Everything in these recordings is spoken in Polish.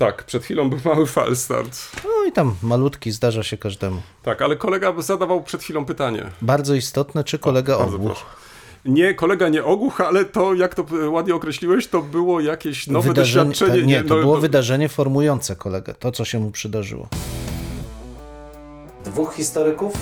Tak, przed chwilą był mały falstart. No i tam malutki, zdarza się każdemu. Tak, ale kolega zadawał przed chwilą pytanie. Bardzo istotne, czy kolega ogłuch? Nie, kolega nie ogłuch, ale to, jak to ładnie określiłeś, to było jakieś nowe doświadczenie. Nie, to było wydarzenie formujące kolegę, to co się mu przydarzyło. Dwóch historyków,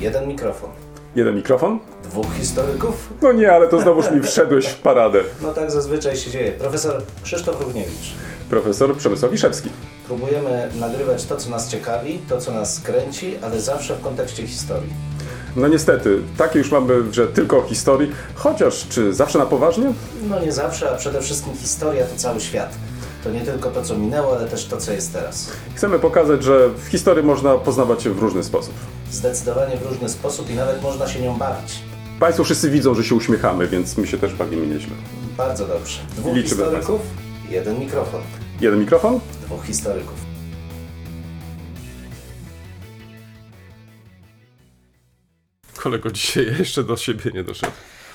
jeden mikrofon. Jeden mikrofon? Dwóch historyków? No nie, ale to znowuż mi wszedłeś w paradę. No tak zazwyczaj się dzieje. Profesor Krzysztof Równiewicz. Profesor Przemysław Wiszewski. Próbujemy nagrywać to, co nas ciekawi, to, co nas kręci, ale zawsze w kontekście historii. No niestety, takie już mamy, że tylko o historii, chociaż czy zawsze na poważnie? No nie zawsze, a przede wszystkim historia to cały świat. To nie tylko to, co minęło, ale też to, co jest teraz. Chcemy pokazać, że w historii można poznawać się w różny sposób. Zdecydowanie w różny sposób i nawet można się nią bawić. Państwo wszyscy widzą, że się uśmiechamy, więc my się też bawimy nieźle. Bardzo dobrze. Dwóch historyków, jeden mikrofon. Jeden mikrofon? Dwóch historyków. Kolego dzisiaj jeszcze do siebie nie doszedł.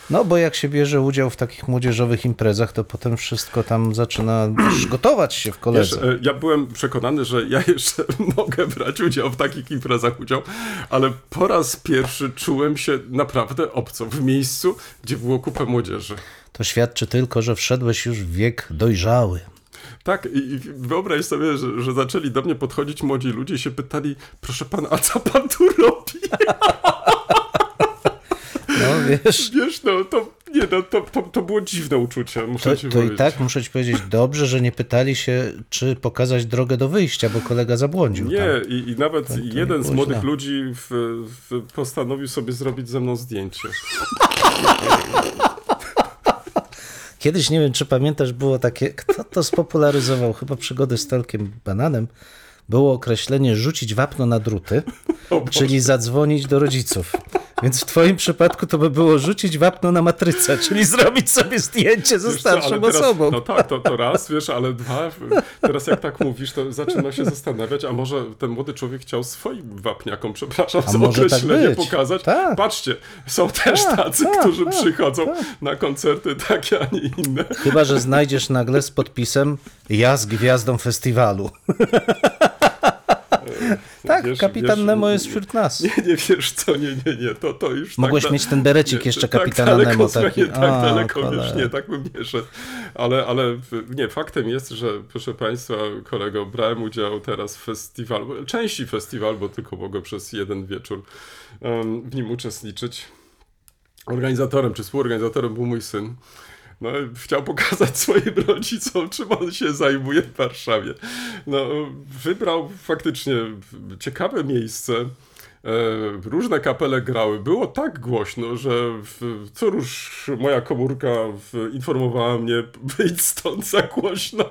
No bo jak się bierze udział w takich młodzieżowych imprezach, to potem wszystko tam zaczyna gotować się w koledze. Ja byłem przekonany, że ja jeszcze mogę brać udział w takich imprezach, ale po raz pierwszy czułem się naprawdę obco w miejscu, gdzie było kupę młodzieży. To świadczy tylko, że wszedłeś już w wiek dojrzały. Tak, i wyobraź sobie, że zaczęli do mnie podchodzić młodzi ludzie i się pytali, proszę pana, a co pan tu robi? No, wiesz, no to nie, no, to było dziwne uczucie, muszę ci powiedzieć. To i tak muszę ci powiedzieć, dobrze, że nie pytali się, czy pokazać drogę do wyjścia, bo kolega zabłądził. Nie, tam. I nawet to jeden z młodych ludzi postanowił sobie zrobić ze mną zdjęcie. Kiedyś, nie wiem, czy pamiętasz, było takie, kto to spopularyzował, chyba Przygody z Tolkiem Bananem, było określenie rzucić wapno na druty, czyli zadzwonić do rodziców. Więc w twoim przypadku to by było rzucić wapno na matrycę, czyli zrobić sobie zdjęcie ze starszą osobą. No tak, to raz, wiesz, ale dwa, teraz jak tak mówisz, to zaczyna się zastanawiać, a może ten młody człowiek chciał swoim wapniakom, przepraszam, z określenie tak pokazać. Tak. Patrzcie, są też tacy, którzy przychodzą na koncerty takie, a nie inne. Chyba że znajdziesz nagle z podpisem ja z gwiazdą festiwalu. Tak, wiesz, kapitan Nemo jest wśród nas. Nie, wiesz co, nie, to już... Mogłeś mieć ten berecik jeszcze kapitana Nemo. Taki. Nie, tak bym nie szedł. Ale nie, faktem jest, że proszę państwa, kolego, brałem udział teraz w festiwalu, części festiwalu, bo tylko mogę przez jeden wieczór w nim uczestniczyć. Organizatorem czy współorganizatorem był mój syn. No, chciał pokazać swoim rodzicom, czym on się zajmuje w Warszawie. No, wybrał faktycznie ciekawe miejsce. Różne kapele grały. Było tak głośno, że co rusz moja komórka informowała mnie, wyjdź stąd za głośno,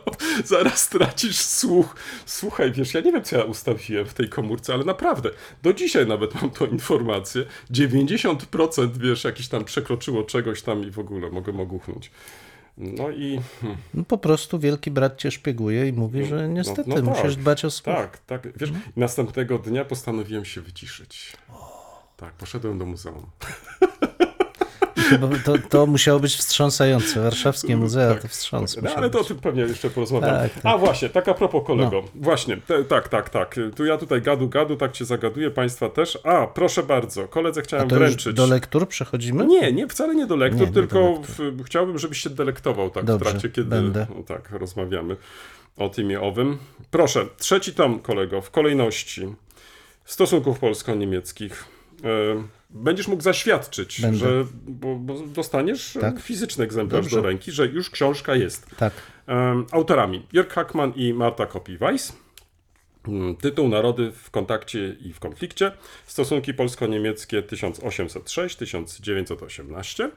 zaraz tracisz słuch. Słuchaj, wiesz, ja nie wiem, co ja ustawiłem w tej komórce, ale naprawdę, do dzisiaj nawet mam tą informację. 90% wiesz, jakieś tam przekroczyło czegoś tam i w ogóle mogę ogłuchnąć. No i... No po prostu wielki brat cię szpieguje i mówi, że niestety no musisz dbać o słuch. Tak. Wiesz, następnego dnia postanowiłem się wyciszyć. Tak, poszedłem do muzeum. To musiało być wstrząsające. Warszawskie muzea to wstrząs. No, ale to o tym pewnie jeszcze porozmawiam. Tak. A właśnie, tak a propos kolego. No. Właśnie, tak. Tu ja tutaj gadu, tak cię zagaduję, państwa też. A, proszę bardzo, koledze chciałem wręczyć. Do lektur przechodzimy? Nie, wcale nie do lektur, chciałbym, żebyś się delektował tak. Dobrze, w trakcie, kiedy tak rozmawiamy o tym i owym. Proszę, trzeci tom, kolego, w kolejności stosunków polsko-niemieckich. Będziesz mógł zaświadczyć, że, bo dostaniesz fizyczny egzemplarz do ręki, że już książka jest. Tak. Autorami Jörg Hackmann i Marta Kopij-Weiß. Tytuł Narody w kontakcie i w konflikcie. Stosunki polsko-niemieckie 1806-1918.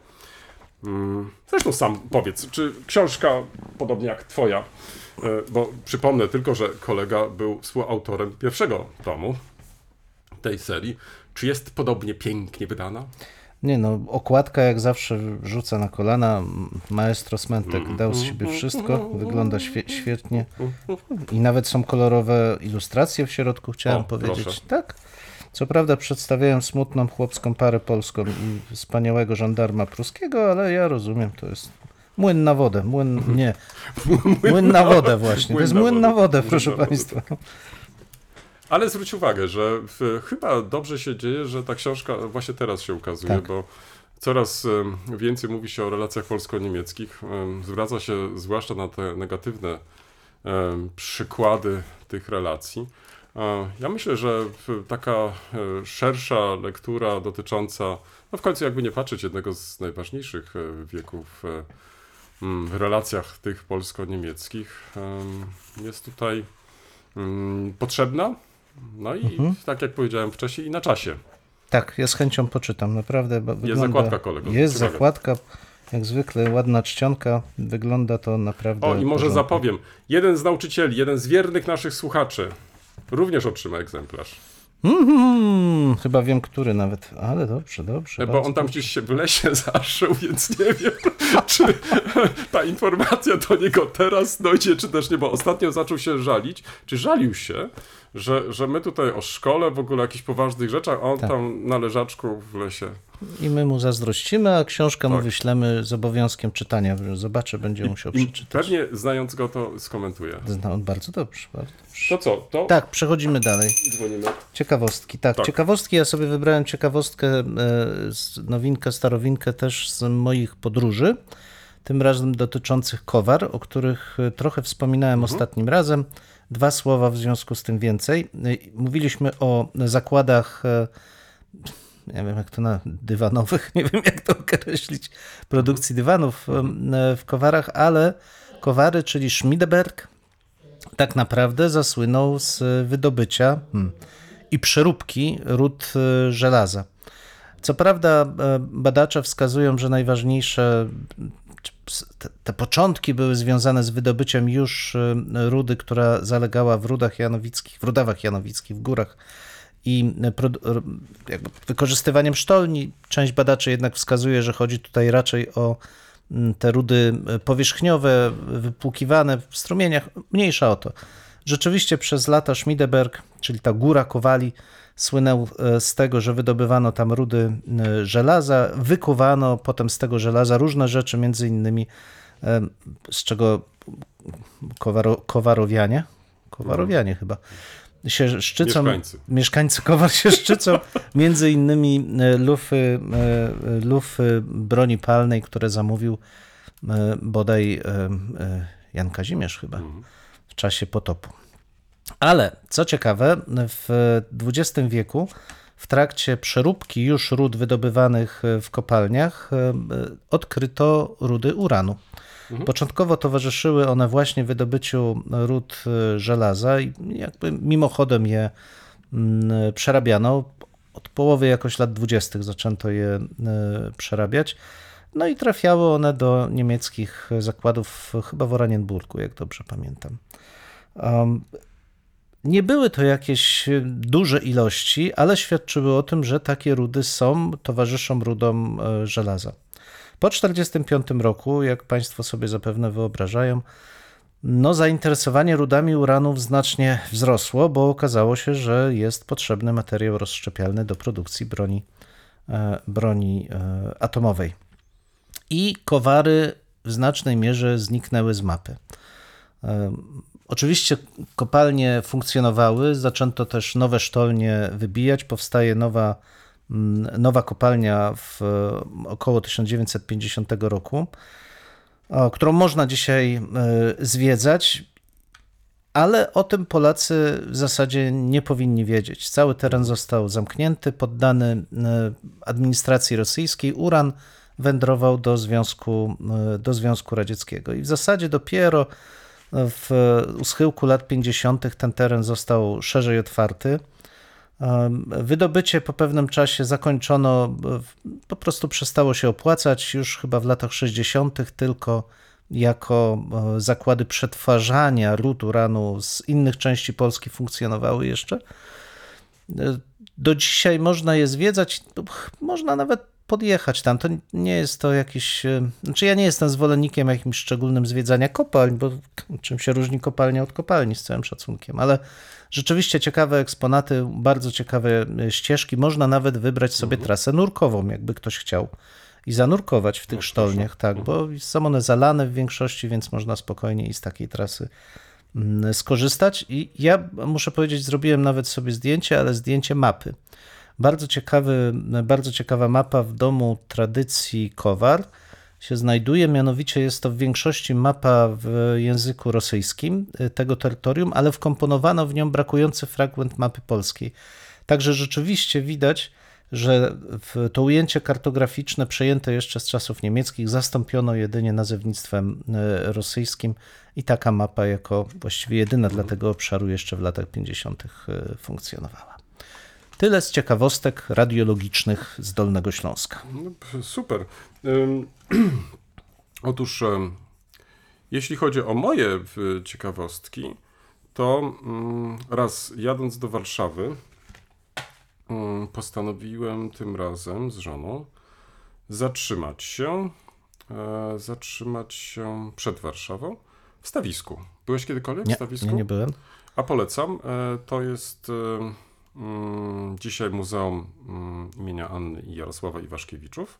Zresztą sam powiedz, czy książka, podobnie jak twoja, bo przypomnę tylko, że kolega był współautorem pierwszego tomu tej serii, czy jest podobnie pięknie wydana? Nie no, okładka jak zawsze rzuca na kolana, maestro Smentek dał z siebie wszystko, wygląda świetnie i nawet są kolorowe ilustracje w środku, chciałem powiedzieć. Proszę. Tak. Co prawda przedstawiają smutną chłopską parę polską i wspaniałego żandarma pruskiego, ale ja rozumiem, to jest Młyn na wodę, młyn na wodę właśnie. To jest młyn na wodę, proszę Państwa. Ale zwróć uwagę, że chyba dobrze się dzieje, że ta książka właśnie teraz się ukazuje, tak. Bo coraz więcej mówi się o relacjach polsko-niemieckich. Zwraca się zwłaszcza na te negatywne przykłady tych relacji. Ja myślę, że taka szersza lektura dotycząca, no w końcu jakby nie patrzeć, jednego z najważniejszych wieków w relacjach tych polsko-niemieckich jest tutaj potrzebna. No i tak jak powiedziałem wcześniej, i na czasie. Tak, ja z chęcią poczytam, naprawdę. Jest zakładka, kolego. Jest zakładka. Jak zwykle ładna czcionka, wygląda to naprawdę... O, i może zapowiem, jeden z nauczycieli, jeden z wiernych naszych słuchaczy również otrzyma egzemplarz. Chyba wiem, który nawet, ale dobrze. Bo on tam gdzieś się w lesie zaszył, więc nie wiem, czy ta informacja do niego teraz dojdzie, czy też nie, bo ostatnio zaczął się żalić, czy żalił się, że my tutaj o szkole, w ogóle o jakichś poważnych rzeczach, a on tam na leżaczku w lesie. I my mu zazdrościmy, a książkę mu wyślemy z obowiązkiem czytania. Zobaczę, będzie musiał przeczytać. Pewnie znając go, to skomentuje. Bardzo dobrze. To co? To... Tak, przechodzimy dalej. Dzwonimy. Ciekawostki, tak. Ciekawostki, ja sobie wybrałem ciekawostkę, nowinkę, starowinkę też z moich podróży, tym razem dotyczących Kowar, o których trochę wspominałem ostatnim razem. Dwa słowa w związku z tym więcej. Mówiliśmy o zakładach, nie wiem jak to na dywanowych, nie wiem jak to określić, produkcji dywanów w Kowarach, ale Kowary, czyli Schmiedeberg, tak naprawdę zasłynął z wydobycia i przeróbki ród żelaza. Co prawda badacze wskazują, że najważniejsze te początki były związane z wydobyciem już rudy, która zalegała w Rudach Janowickich, w Rudawach Janowickich, w górach i jakby wykorzystywaniem sztolni. Część badaczy jednak wskazuje, że chodzi tutaj raczej o te rudy powierzchniowe, wypłukiwane w strumieniach, mniejsza o to. Rzeczywiście przez lata Schmiedeberg, czyli ta góra Kowali, słynął z tego, że wydobywano tam rudy żelaza, wykuwano potem z tego żelaza różne rzeczy, między innymi z czego kowarowianie chyba się szczycą, mieszkańcy Kowar się szczycą, między innymi lufy broni palnej, które zamówił bodaj Jan Kazimierz chyba w czasie potopu. Ale co ciekawe, w XX wieku w trakcie przeróbki już ród wydobywanych w kopalniach odkryto rudy uranu. Początkowo towarzyszyły one właśnie wydobyciu rud żelaza i jakby mimochodem je przerabiano. Od połowy jakoś lat 20. zaczęto je przerabiać. No i trafiały one do niemieckich zakładów chyba w Oranienburgu, jak dobrze pamiętam. Nie były to jakieś duże ilości, ale świadczyły o tym, że takie rudy towarzyszą rudom żelaza. Po 1945 roku, jak Państwo sobie zapewne wyobrażają, zainteresowanie rudami uranów znacznie wzrosło, bo okazało się, że jest potrzebny materiał rozszczepialny do produkcji broni atomowej. I Kowary w znacznej mierze zniknęły z mapy. Oczywiście kopalnie funkcjonowały, zaczęto też nowe sztolnie wybijać, powstaje nowa kopalnia w około 1950 roku, którą można dzisiaj zwiedzać, ale o tym Polacy w zasadzie nie powinni wiedzieć. Cały teren został zamknięty, poddany administracji rosyjskiej, uran wędrował do Związku Radzieckiego i w zasadzie dopiero u schyłku lat 50. ten teren został szerzej otwarty. Wydobycie po pewnym czasie zakończono, po prostu przestało się opłacać już chyba w latach 60. tylko jako zakłady przetwarzania rud uranu z innych części Polski funkcjonowały jeszcze. Do dzisiaj można je zwiedzać, można nawet podjechać tam. To nie jest to jakiś... Znaczy ja nie jestem zwolennikiem jakimś szczególnym zwiedzania kopalń, bo czym się różni kopalnia od kopalni, z całym szacunkiem, ale rzeczywiście ciekawe eksponaty, bardzo ciekawe ścieżki. Można nawet wybrać sobie trasę nurkową, jakby ktoś chciał. i zanurkować w tych sztolniach, tak, bo są one zalane w większości, więc można spokojnie i z takiej trasy skorzystać. I ja muszę powiedzieć, zrobiłem nawet sobie zdjęcie, ale zdjęcie mapy. Bardzo ciekawa mapa w Domu Tradycji Kowar się znajduje, mianowicie jest to w większości mapa w języku rosyjskim tego terytorium, ale wkomponowano w nią brakujący fragment mapy polskiej. Także rzeczywiście widać, że to ujęcie kartograficzne przejęte jeszcze z czasów niemieckich zastąpiono jedynie nazewnictwem rosyjskim i taka mapa jako właściwie jedyna dla tego obszaru jeszcze w latach 50. funkcjonowała. Tyle z ciekawostek radiologicznych z Dolnego Śląska. Super. Otóż jeśli chodzi o moje ciekawostki, to raz jadąc do Warszawy postanowiłem tym razem z żoną zatrzymać się przed Warszawą w Stawisku. Byłeś kiedykolwiek w Stawisku? Nie, nie byłem. A polecam. To jest dzisiaj Muzeum imienia Anny i Jarosława Iwaszkiewiczów.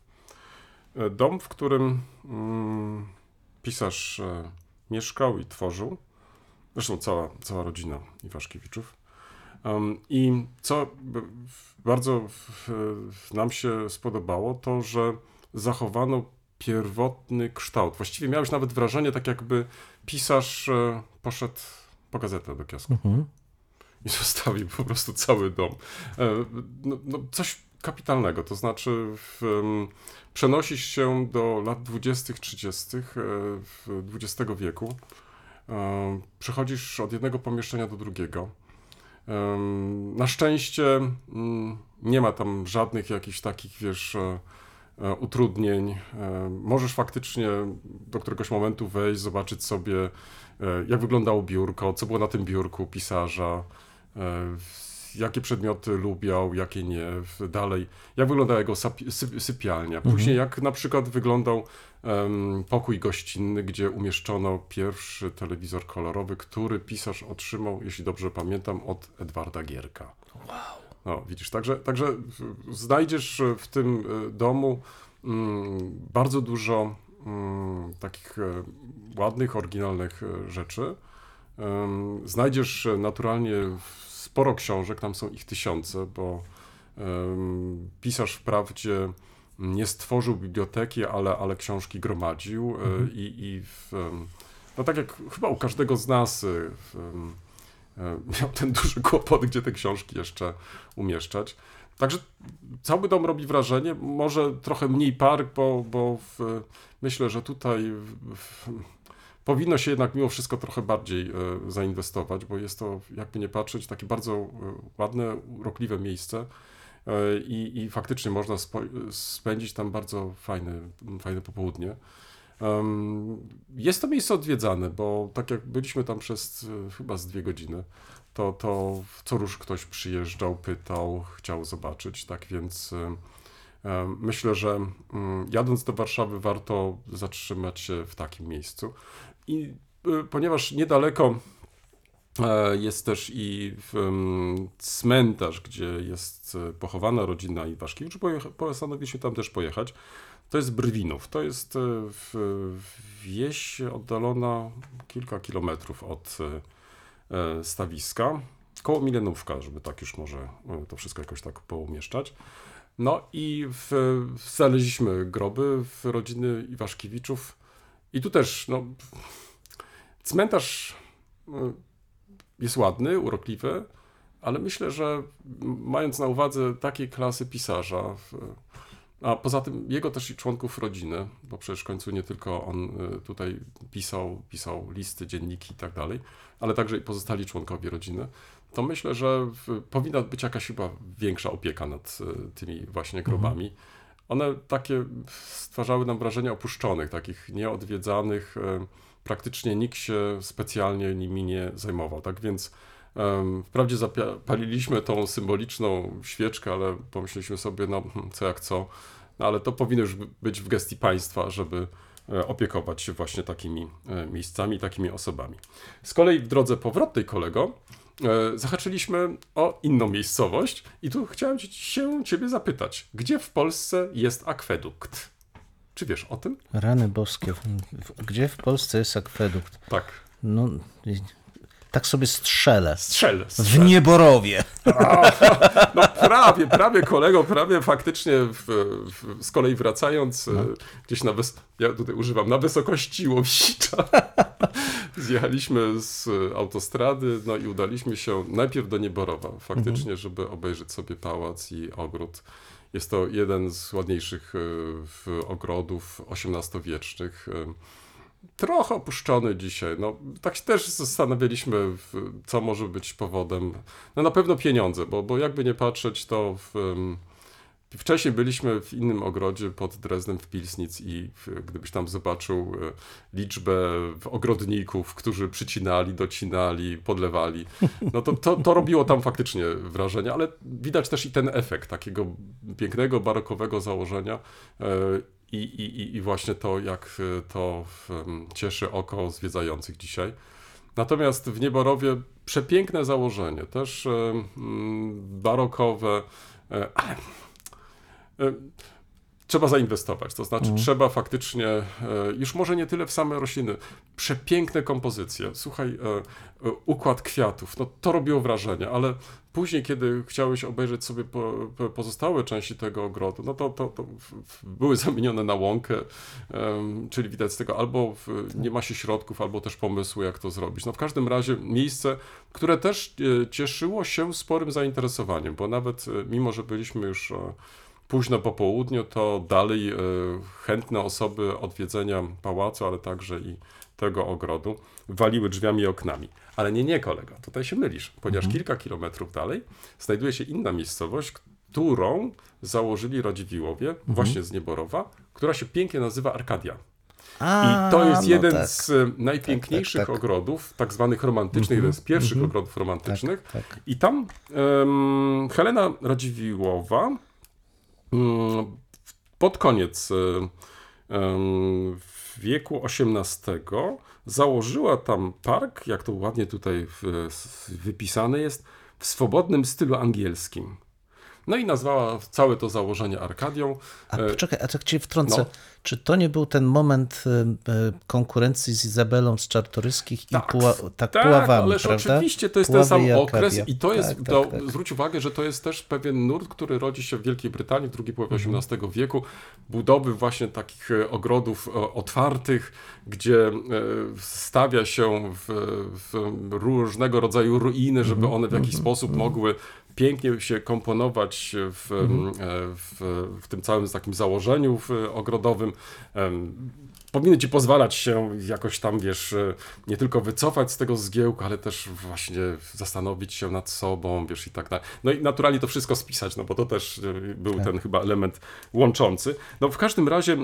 Dom, w którym pisarz mieszkał i tworzył. Zresztą cała rodzina Iwaszkiewiczów. I co bardzo nam się spodobało, to że zachowano pierwotny kształt. Właściwie miałeś nawet wrażenie, tak jakby pisarz poszedł po gazetę do kiosku. Mhm. I zostawił po prostu cały dom. No, coś kapitalnego, to znaczy przenosisz się do lat 20., 30. XX wieku. Przechodzisz od jednego pomieszczenia do drugiego. Na szczęście nie ma tam żadnych jakichś takich, wiesz, utrudnień. Możesz faktycznie do któregoś momentu wejść, zobaczyć sobie, jak wyglądało biurko, co było na tym biurku pisarza, jakie przedmioty lubiał, jakie nie, dalej, jak wyglądała jego sypialnia. Później jak na przykład wyglądał pokój gościnny, gdzie umieszczono pierwszy telewizor kolorowy, który pisarz otrzymał, jeśli dobrze pamiętam, od Edwarda Gierka. Wow. No, widzisz, także znajdziesz w tym domu bardzo dużo takich ładnych, oryginalnych rzeczy. Znajdziesz naturalnie sporo książek, tam są ich tysiące, bo pisarz wprawdzie nie stworzył biblioteki, ale książki gromadził i tak jak chyba u każdego z nas miał ten duży kłopot, gdzie te książki jeszcze umieszczać. Także cały dom robi wrażenie, może trochę mniej park, bo myślę, że tutaj powinno się jednak mimo wszystko trochę bardziej zainwestować, bo jest to, jakby nie patrzeć, takie bardzo ładne, urokliwe miejsce i faktycznie można spędzić tam bardzo fajne popołudnie. Jest to miejsce odwiedzane, bo tak jak byliśmy tam przez chyba z 2 godziny, to co rusz ktoś przyjeżdżał, pytał, chciał zobaczyć, tak więc myślę, że jadąc do Warszawy warto zatrzymać się w takim miejscu. I ponieważ niedaleko jest też i cmentarz, gdzie jest pochowana rodzina Iwaszkiewicz, postanowiliśmy tam też pojechać. To jest Brwinów, to jest wieś oddalona kilka kilometrów od Stawiska, koło Milenówka, żeby tak już może to wszystko jakoś tak poumieszczać. No i znaleźliśmy groby w rodziny Iwaszkiewiczów i tu też no, cmentarz jest ładny, urokliwy, ale myślę, że mając na uwadze takiej klasy pisarza, a poza tym jego też i członków rodziny, bo przecież w końcu nie tylko on tutaj pisał listy, dzienniki i tak dalej, ale także i pozostali członkowie rodziny, to myślę, że powinna być jakaś chyba większa opieka nad tymi właśnie grobami. One takie stwarzały nam wrażenie opuszczonych, takich nieodwiedzanych, praktycznie nikt się specjalnie nimi nie zajmował, tak więc wprawdzie zapaliliśmy tą symboliczną świeczkę, ale pomyśleliśmy sobie, no co jak co, no, ale to powinno już być w gestii państwa, żeby opiekować się właśnie takimi miejscami, takimi osobami. Z kolei w drodze powrotnej, kolego, zahaczyliśmy o inną miejscowość i tu chciałem ciebie zapytać, gdzie w Polsce jest akwedukt? Czy wiesz o tym? Rany boskie. Gdzie w Polsce jest akwedukt? Tak. No, tak sobie strzelę. W Nieborowie. No prawie kolego, prawie faktycznie z kolei wracając gdzieś ja tutaj używam, na wysokości Łowicza. Zjechaliśmy z autostrady, no i udaliśmy się najpierw do Nieborowa faktycznie, żeby obejrzeć sobie pałac i ogród. Jest to jeden z ładniejszych ogrodów XVIII-wiecznych. Trochę opuszczony dzisiaj. No, tak się też zastanawialiśmy, co może być powodem. No, na pewno pieniądze, bo jakby nie patrzeć, to wcześniej byliśmy w innym ogrodzie pod Dreznem w Pilsnic i gdybyś tam zobaczył liczbę ogrodników, którzy przycinali, docinali, podlewali, no to robiło tam faktycznie wrażenie, ale widać też i ten efekt takiego pięknego, barokowego założenia i właśnie to, jak to cieszy oko zwiedzających dzisiaj. Natomiast w Nieborowie przepiękne założenie, też barokowe, ale trzeba zainwestować, to znaczy trzeba faktycznie, już może nie tyle w same rośliny, przepiękne kompozycje, słuchaj, układ kwiatów, no to robiło wrażenie, ale później, kiedy chciałeś obejrzeć sobie pozostałe części tego ogrodu, no to były zamienione na łąkę, czyli widać z tego albo nie ma się środków, albo też pomysłu, jak to zrobić. No w każdym razie miejsce, które też cieszyło się sporym zainteresowaniem, bo nawet mimo, że byliśmy już późno po południu, to dalej chętne osoby odwiedzenia pałacu, ale także i tego ogrodu waliły drzwiami i oknami. Ale nie kolego, tutaj się mylisz, ponieważ kilka kilometrów dalej znajduje się inna miejscowość, którą założyli Radziwiłłowie, właśnie z Nieborowa, która się pięknie nazywa Arkadia. I to jest jeden z najpiękniejszych ogrodów, tak zwanych romantycznych, jeden z pierwszych ogrodów romantycznych. Tak. I tam Helena Radziwiłłowa pod koniec wieku XVIII założyła tam park, jak to ładnie tutaj wypisane jest, w swobodnym stylu angielskim. No i nazwała całe to założenie Arkadią. A poczekaj, a tak cię wtrącę. No. Czy to nie był ten moment konkurencji z Izabelą z Czartoryskich Puławami, ależ prawda? Oczywiście to jest Puławy, ten sam okres i to jest, zwróć uwagę, że to jest też pewien nurt, który rodzi się w Wielkiej Brytanii w drugiej połowie XVIII wieku, budowy właśnie takich ogrodów otwartych, gdzie stawia się w różnego rodzaju ruiny, żeby one w jakiś sposób mogły pięknie się komponować w tym całym takim założeniu ogrodowym. Powinny ci pozwalać się jakoś tam, wiesz, nie tylko wycofać z tego zgiełku, ale też właśnie zastanowić się nad sobą, wiesz, i tak dalej. No i naturalnie to wszystko spisać, no bo to też był ten chyba element łączący. No w każdym razie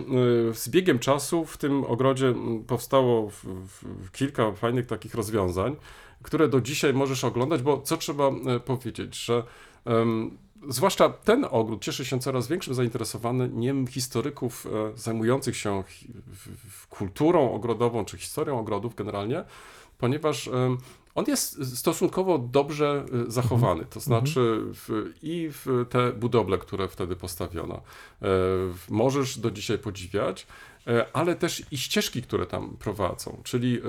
z biegiem czasu w tym ogrodzie powstało kilka fajnych takich rozwiązań, które do dzisiaj możesz oglądać, bo co trzeba powiedzieć, że zwłaszcza ten ogród cieszy się coraz większym zainteresowaniem historyków zajmujących się kulturą ogrodową czy historią ogrodów generalnie, ponieważ on jest stosunkowo dobrze zachowany, to znaczy te budowle, które wtedy postawiono, możesz do dzisiaj podziwiać, ale też i ścieżki, które tam prowadzą, czyli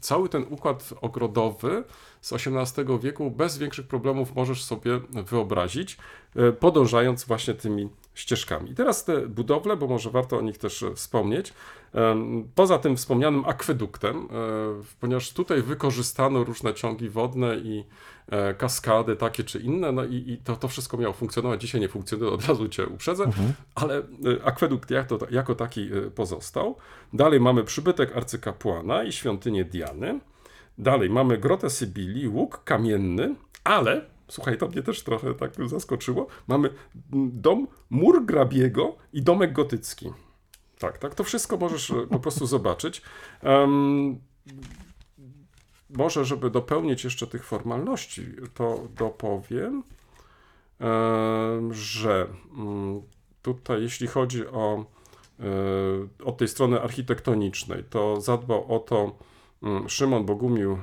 cały ten układ ogrodowy z XVIII wieku bez większych problemów możesz sobie wyobrazić, podążając właśnie tymi ścieżkami. I teraz te budowle, bo może warto o nich też wspomnieć, poza tym wspomnianym akweduktem, ponieważ tutaj wykorzystano różne ciągi wodne i kaskady takie czy inne, no i to wszystko miało funkcjonować. Dzisiaj nie funkcjonuje, od razu cię uprzedzę, ale akwedukt jako taki pozostał. Dalej mamy przybytek arcykapłana i świątynię Diany. Dalej mamy grotę Sybilii, łuk kamienny, ale słuchaj, to mnie też trochę tak zaskoczyło. Mamy dom Murgrabiego i domek gotycki. Tak, to wszystko możesz po prostu zobaczyć. Może, żeby dopełnić jeszcze tych formalności, to dopowiem, że tutaj, jeśli chodzi o tej strony architektonicznej, to zadbał o to Szymon Bogumił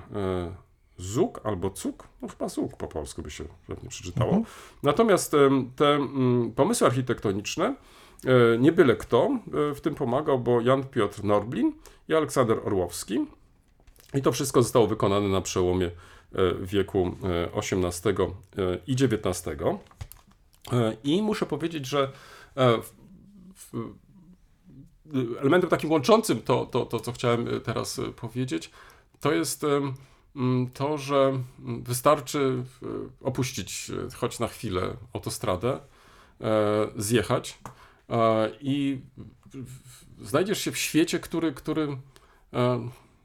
Zuk albo Cuk, no chyba Zuk po polsku by się pewnie przeczytało. Natomiast te pomysły architektoniczne nie byle kto w tym pomagał, bo Jan Piotr Norblin i Aleksander Orłowski. I to wszystko zostało wykonane na przełomie wieku XVIII i XIX. I muszę powiedzieć, że elementem takim łączącym to, co chciałem teraz powiedzieć, to jest to, że wystarczy opuścić choć na chwilę autostradę, zjechać i znajdziesz się w świecie, który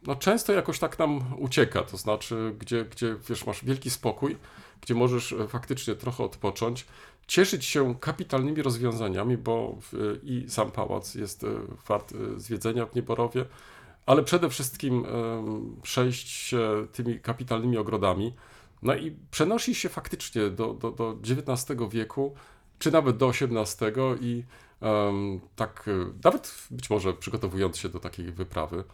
no często jakoś tak nam ucieka, to znaczy, gdzie wiesz, masz wielki spokój, gdzie możesz faktycznie trochę odpocząć, cieszyć się kapitalnymi rozwiązaniami, bo i sam pałac jest wart zwiedzenia w Nieborowie, ale przede wszystkim przejść się tymi kapitalnymi ogrodami. No i przenosi się faktycznie do XIX wieku, czy nawet do XVIII i tak, nawet być może przygotowując się do takiej wyprawy,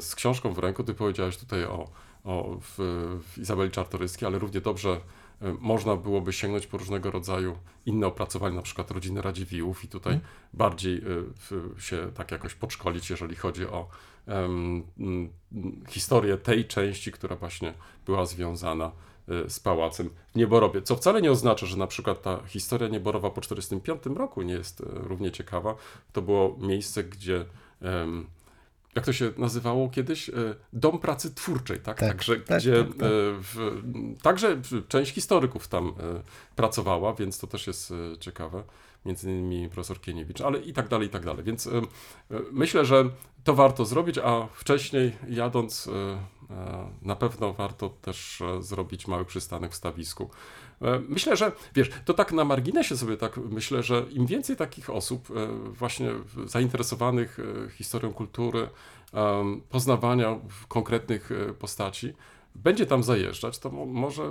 z książką w ręku, ty powiedziałeś tutaj o Izabeli Czartoryskiej, ale równie dobrze można byłoby sięgnąć po różnego rodzaju inne opracowania, na przykład Rodziny Radziwiłłów i tutaj bardziej się tak jakoś podszkolić, jeżeli chodzi o historię tej części, która właśnie była związana z pałacem w Nieborowie, co wcale nie oznacza, że na przykład ta historia Nieborowa po 1945 roku nie jest równie ciekawa. To było miejsce, gdzie jak to się nazywało kiedyś? Dom pracy twórczej, tak? Także także część historyków tam pracowała, więc to też jest ciekawe. Między innymi profesor Kieniewicz, ale i tak dalej, i tak dalej. Więc myślę, że to warto zrobić, a wcześniej jadąc na pewno warto też zrobić mały przystanek w Stawisku. Myślę, że wiesz, to tak na marginesie sobie tak myślę, że im więcej takich osób właśnie zainteresowanych historią kultury, poznawania konkretnych postaci będzie tam zajeżdżać, to może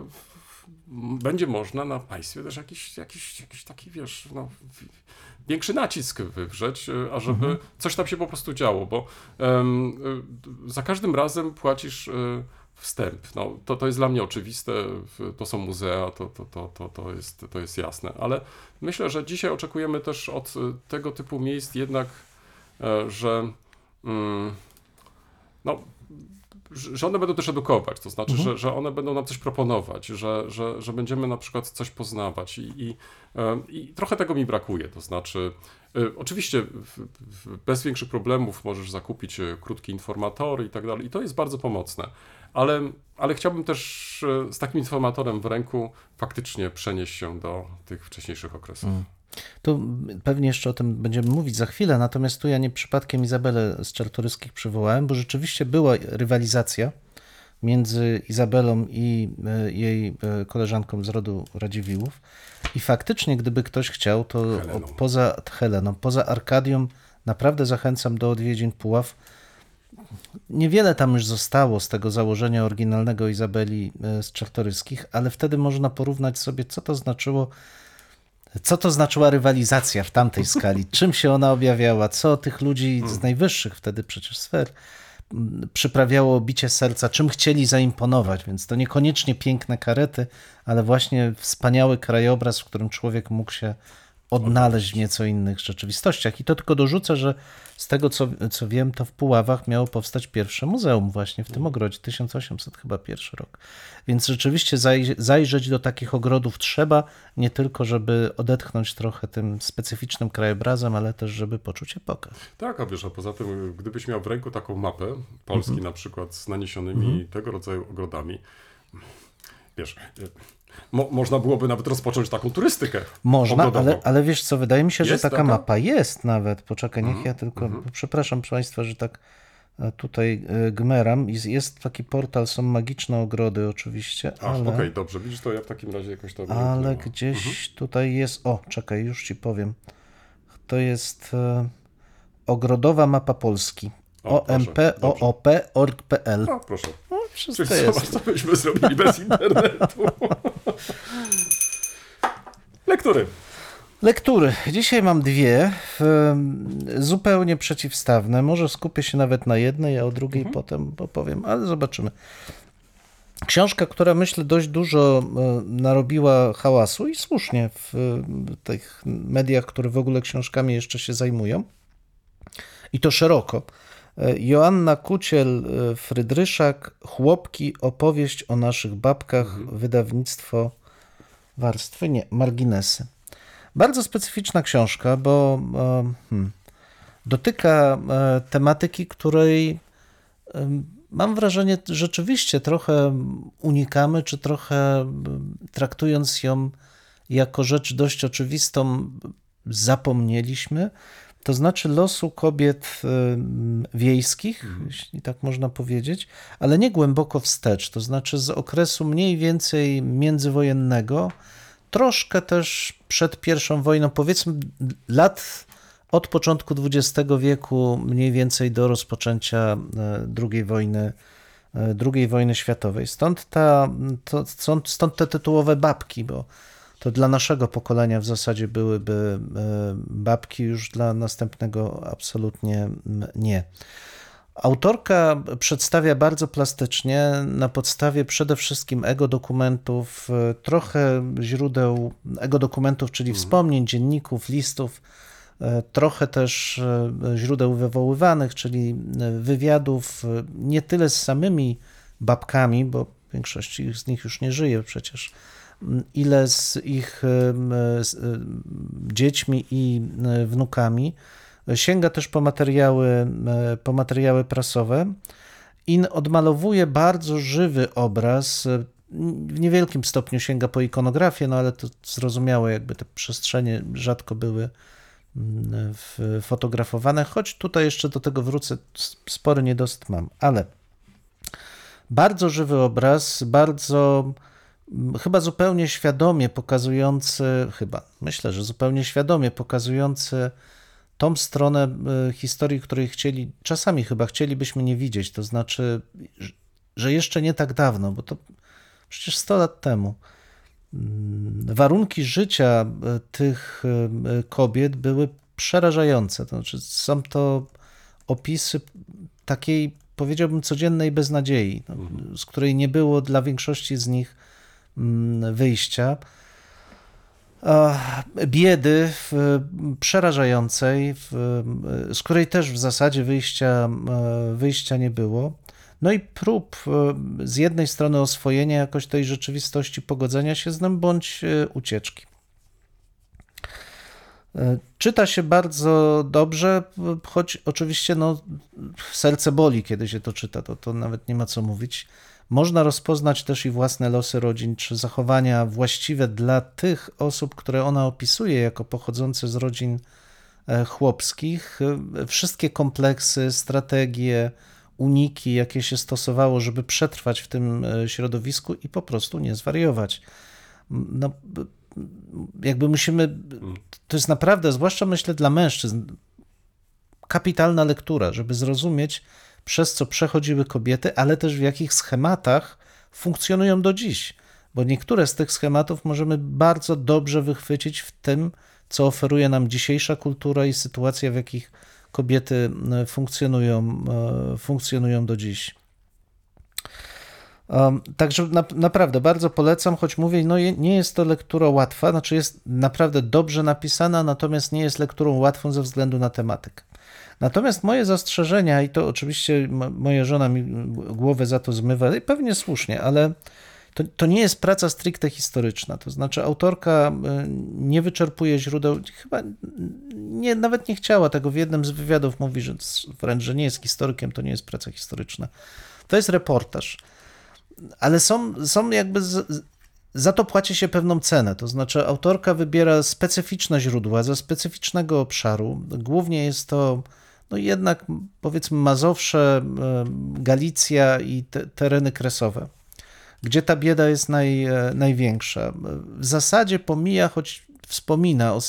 będzie można na państwie też jakiś taki, wiesz, no, większy nacisk wywrzeć, ażeby coś tam się po prostu działo, bo za każdym razem płacisz wstęp. No, to jest dla mnie oczywiste, to są muzea, to jest jasne, ale myślę, że dzisiaj oczekujemy też od tego typu miejsc jednak, że no, że one będą też edukować, to znaczy, że one będą nam coś proponować, że będziemy na przykład coś poznawać i trochę tego mi brakuje, to znaczy oczywiście bez większych problemów możesz zakupić krótkie informatory i tak dalej i to jest bardzo pomocne, ale chciałbym też z takim informatorem w ręku faktycznie przenieść się do tych wcześniejszych okresów. Tu pewnie jeszcze o tym będziemy mówić za chwilę, natomiast tu ja nie przypadkiem Izabelę z Czartoryskich przywołałem, bo rzeczywiście była rywalizacja między Izabelą i jej koleżanką z rodu Radziwiłłów i faktycznie gdyby ktoś chciał, to poza Heleną, poza Arkadią naprawdę zachęcam do odwiedzin Puław. Niewiele tam już zostało z tego założenia oryginalnego Izabeli z Czartoryskich, ale wtedy można porównać sobie, co to znaczyła rywalizacja w tamtej skali, czym się ona objawiała, co tych ludzi z najwyższych wtedy przecież sfer przyprawiało bicie serca, czym chcieli zaimponować, więc to niekoniecznie piękne karety, ale właśnie wspaniały krajobraz, w którym człowiek mógł się odnaleźć w nieco innych rzeczywistościach. I to tylko dorzucę, że z tego, co wiem, to w Puławach miało powstać pierwsze muzeum właśnie w tym ogrodzie, 1800 chyba pierwszy rok. Więc rzeczywiście zajrzeć do takich ogrodów trzeba, nie tylko żeby odetchnąć trochę tym specyficznym krajobrazem, ale też żeby poczuć epokę. Tak, a wiesz, a poza tym gdybyś miał w ręku taką mapę Polski na przykład z naniesionymi tego rodzaju ogrodami, wiesz... Można byłoby nawet rozpocząć taką turystykę. Można, ale wiesz co, wydaje mi się, jest że taka mapa jest nawet. Poczekaj, niech ja tylko, przepraszam Państwa, że tak tutaj gmeram. Jest taki portal, są magiczne ogrody oczywiście. Ale... Okej, dobrze, widzisz, to ja w takim razie jakoś tam... Ale gdzieś tutaj jest, czekaj, już Ci powiem. To jest Ogrodowa mapa Polski. OMP.OOP.org.pl. Proszę. Wszystko czyli jest. Zobacz, co byśmy zrobili bez internetu. Lektury. Dzisiaj mam dwie, zupełnie przeciwstawne. Może skupię się nawet na jednej, a o drugiej potem opowiem, ale zobaczymy. Książka, która myślę dość dużo narobiła hałasu i słusznie w tych mediach, które w ogóle książkami jeszcze się zajmują i to szeroko. Joanna Kuciel-Frydryszak, Chłopki, opowieść o naszych babkach, wydawnictwo Warstwy, nie, Marginesy. Bardzo specyficzna książka, bo dotyka tematyki, której mam wrażenie, rzeczywiście trochę unikamy, czy trochę traktując ją jako rzecz dość oczywistą, zapomnieliśmy. To znaczy losu kobiet wiejskich, jeśli tak można powiedzieć, ale nie głęboko wstecz, to znaczy z okresu mniej więcej międzywojennego, troszkę też przed I wojną, powiedzmy lat od początku XX wieku mniej więcej do rozpoczęcia II wojny światowej. Stąd te tytułowe babki, bo to dla naszego pokolenia w zasadzie byłyby babki, już dla następnego absolutnie nie. Autorka przedstawia bardzo plastycznie na podstawie przede wszystkim ekodokumentów, trochę źródeł ekodokumentów, czyli wspomnień, dzienników, listów, trochę też źródeł wywoływanych, czyli wywiadów nie tyle z samymi babkami, bo większość z nich już nie żyje przecież, ile z ich dziećmi i wnukami. Sięga też po materiały prasowe i odmalowuje bardzo żywy obraz. W niewielkim stopniu sięga po ikonografię, no ale to zrozumiałe, jakby te przestrzenie rzadko były fotografowane, choć tutaj jeszcze do tego wrócę, spory niedosyt mam, ale bardzo żywy obraz, bardzo chyba zupełnie świadomie pokazujący, pokazujący tą stronę historii, której chcielibyśmy nie widzieć, to znaczy, że jeszcze nie tak dawno, bo to przecież 100 lat temu. Warunki życia tych kobiet były przerażające. To znaczy, są to opisy takiej, powiedziałbym, codziennej beznadziei, z której nie było dla większości z nich wyjścia. Biedy przerażającej, z której też w zasadzie wyjścia nie było. No i prób z jednej strony oswojenia jakoś tej rzeczywistości, pogodzenia się z nią, bądź ucieczki. Czyta się bardzo dobrze, choć oczywiście serce boli, kiedy się to czyta, to nawet nie ma co mówić. Można rozpoznać też i własne losy rodzin, czy zachowania właściwe dla tych osób, które ona opisuje jako pochodzące z rodzin chłopskich. Wszystkie kompleksy, strategie, uniki, jakie się stosowało, żeby przetrwać w tym środowisku i po prostu nie zwariować. Jakby musimy, to jest naprawdę, zwłaszcza myślę dla mężczyzn, kapitalna lektura, żeby zrozumieć, przez co przechodziły kobiety, ale też w jakich schematach funkcjonują do dziś. Bo niektóre z tych schematów możemy bardzo dobrze wychwycić w tym, co oferuje nam dzisiejsza kultura i sytuacja, w jakich kobiety funkcjonują do dziś. Także naprawdę bardzo polecam, choć mówię, nie jest to lektura łatwa, znaczy jest naprawdę dobrze napisana, natomiast nie jest lekturą łatwą ze względu na tematykę. Natomiast moje zastrzeżenia, i to oczywiście moja żona mi głowę za to zmywa, i pewnie słusznie, ale to nie jest praca stricte historyczna, to znaczy autorka nie wyczerpuje źródeł, chyba nawet nie chciała tego, w jednym z wywiadów mówi, że wręcz, że nie jest historykiem, to nie jest praca historyczna, to jest reportaż, ale są jakby... Za to płaci się pewną cenę, to znaczy autorka wybiera specyficzne źródła ze specyficznego obszaru. Głównie jest to jednak powiedzmy Mazowsze, Galicja i tereny kresowe, gdzie ta bieda jest największa. W zasadzie pomija, choć wspomina o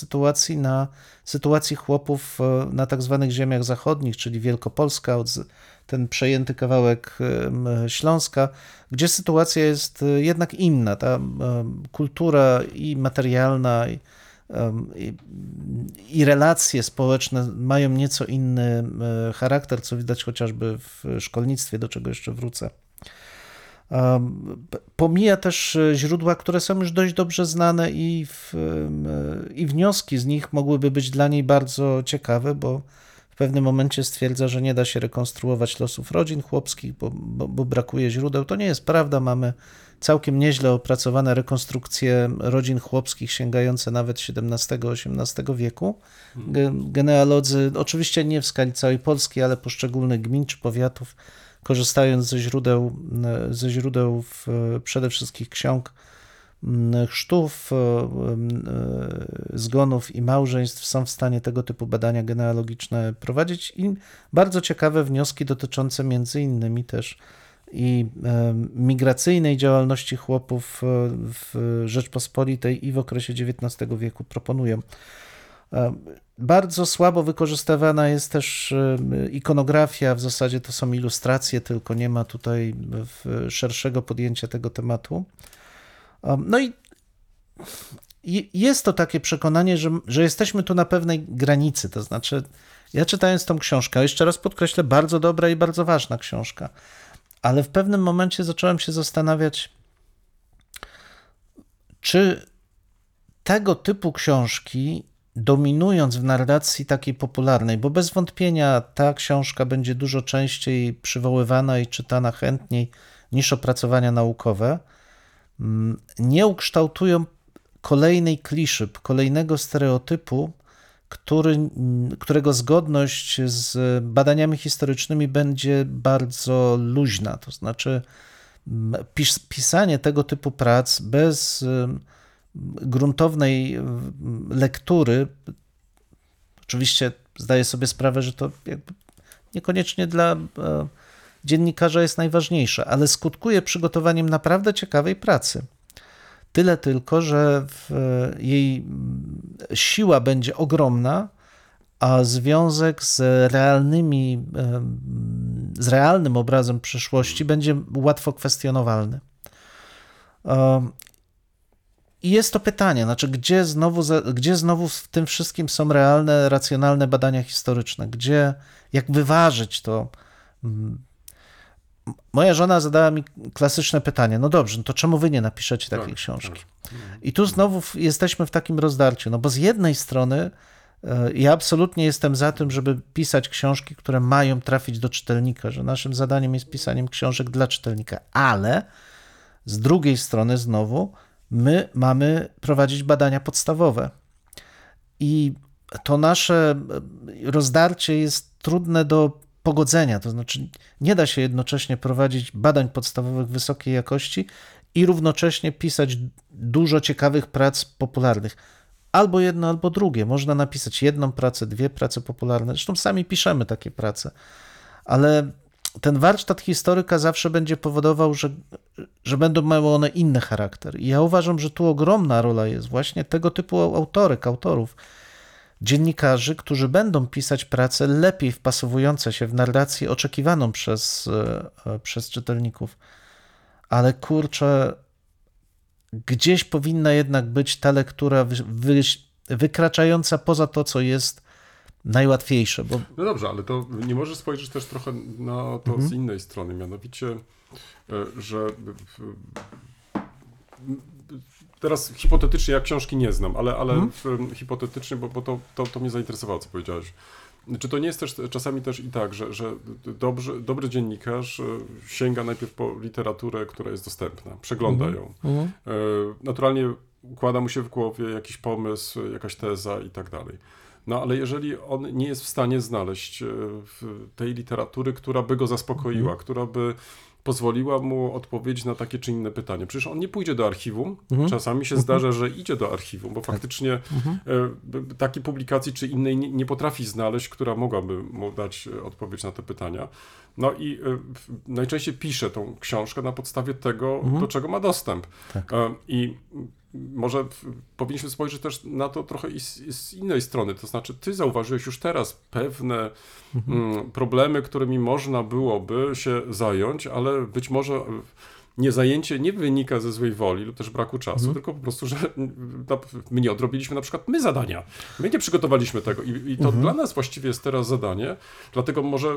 sytuacji chłopów na tak zwanych ziemiach zachodnich, czyli Wielkopolska, ten przejęty kawałek Śląska, gdzie sytuacja jest jednak inna. Ta kultura i materialna, i relacje społeczne mają nieco inny charakter, co widać chociażby w szkolnictwie, do czego jeszcze wrócę. Pomija też źródła, które są już dość dobrze znane i wnioski z nich mogłyby być dla niej bardzo ciekawe, bo w pewnym momencie stwierdza, że nie da się rekonstruować losów rodzin chłopskich, bo brakuje źródeł. To nie jest prawda, mamy całkiem nieźle opracowane rekonstrukcje rodzin chłopskich sięgające nawet XVII-XVIII wieku. Genealodzy, oczywiście nie w skali całej Polski, ale poszczególnych gmin czy powiatów, korzystając ze źródeł przede wszystkim ksiąg chrztów, zgonów i małżeństw, są w stanie tego typu badania genealogiczne prowadzić i bardzo ciekawe wnioski dotyczące między innymi też i migracyjnej działalności chłopów w Rzeczpospolitej i w okresie XIX wieku proponują. Bardzo słabo wykorzystywana jest też ikonografia, w zasadzie to są ilustracje, tylko nie ma tutaj szerszego podjęcia tego tematu. No i jest to takie przekonanie, że jesteśmy tu na pewnej granicy, to znaczy ja czytając tą książkę, jeszcze raz podkreślę, bardzo dobra i bardzo ważna książka, ale w pewnym momencie zacząłem się zastanawiać, czy tego typu książki, dominując w narracji takiej popularnej, bo bez wątpienia ta książka będzie dużo częściej przywoływana i czytana chętniej niż opracowania naukowe, nie ukształtują kolejnej kliszy, kolejnego stereotypu, którego zgodność z badaniami historycznymi będzie bardzo luźna. To znaczy pisanie tego typu prac bez gruntownej lektury, oczywiście zdaję sobie sprawę, że to jakby niekoniecznie dla dziennikarza jest najważniejsze, ale skutkuje przygotowaniem naprawdę ciekawej pracy. Tyle tylko, że jej siła będzie ogromna, a związek z realnym obrazem przyszłości będzie łatwo kwestionowalny. I jest to pytanie, znaczy gdzie znowu w tym wszystkim są realne, racjonalne badania historyczne? Jak wyważyć to? Moja żona zadała mi klasyczne pytanie, no dobrze, no to czemu wy nie napiszecie takiej książki? I tu znowu jesteśmy w takim rozdarciu, no bo z jednej strony ja absolutnie jestem za tym, żeby pisać książki, które mają trafić do czytelnika, że naszym zadaniem jest pisanie książek dla czytelnika, ale z drugiej strony znowu my mamy prowadzić badania podstawowe i to nasze rozdarcie jest trudne do pogodzenia, to znaczy nie da się jednocześnie prowadzić badań podstawowych wysokiej jakości i równocześnie pisać dużo ciekawych prac popularnych. Albo jedno, albo drugie. Można napisać jedną pracę, dwie prace popularne, zresztą sami piszemy takie prace, ale ten warsztat historyka zawsze będzie powodował, że będą miały one inny charakter. I ja uważam, że tu ogromna rola jest właśnie tego typu autorów, dziennikarzy, którzy będą pisać prace lepiej wpasowujące się w narrację oczekiwaną przez czytelników. Ale kurczę, gdzieś powinna jednak być ta lektura wykraczająca poza to, co jest najłatwiejsze. Bo... No dobrze, ale to nie możesz spojrzeć też trochę na to z innej strony, mianowicie, że teraz hipotetycznie ja książki nie znam, ale hipotetycznie, bo to mnie zainteresowało, co powiedziałeś. Czy to nie jest też czasami też i tak, że dobry dziennikarz sięga najpierw po literaturę, która jest dostępna, przegląda ją. Naturalnie układa mu się w głowie jakiś pomysł, jakaś teza i tak dalej. No ale jeżeli on nie jest w stanie znaleźć tej literatury, która by go zaspokoiła, która by pozwoliła mu odpowiedzieć na takie czy inne pytanie. Przecież on nie pójdzie do archiwum. Czasami się zdarza, że idzie do archiwum, bo faktycznie takiej publikacji czy innej nie potrafi znaleźć, która mogłaby mu dać odpowiedź na te pytania. No i najczęściej pisze tą książkę na podstawie tego, do czego ma dostęp. Tak. I może powinniśmy spojrzeć też na to trochę z innej strony, to znaczy ty zauważyłeś już teraz pewne problemy, którymi można byłoby się zająć, ale być może niezajęcie nie wynika ze złej woli lub też braku czasu, tylko po prostu, że my nie odrobiliśmy na przykład zadania. My nie przygotowaliśmy tego i to dla nas właściwie jest teraz zadanie, dlatego może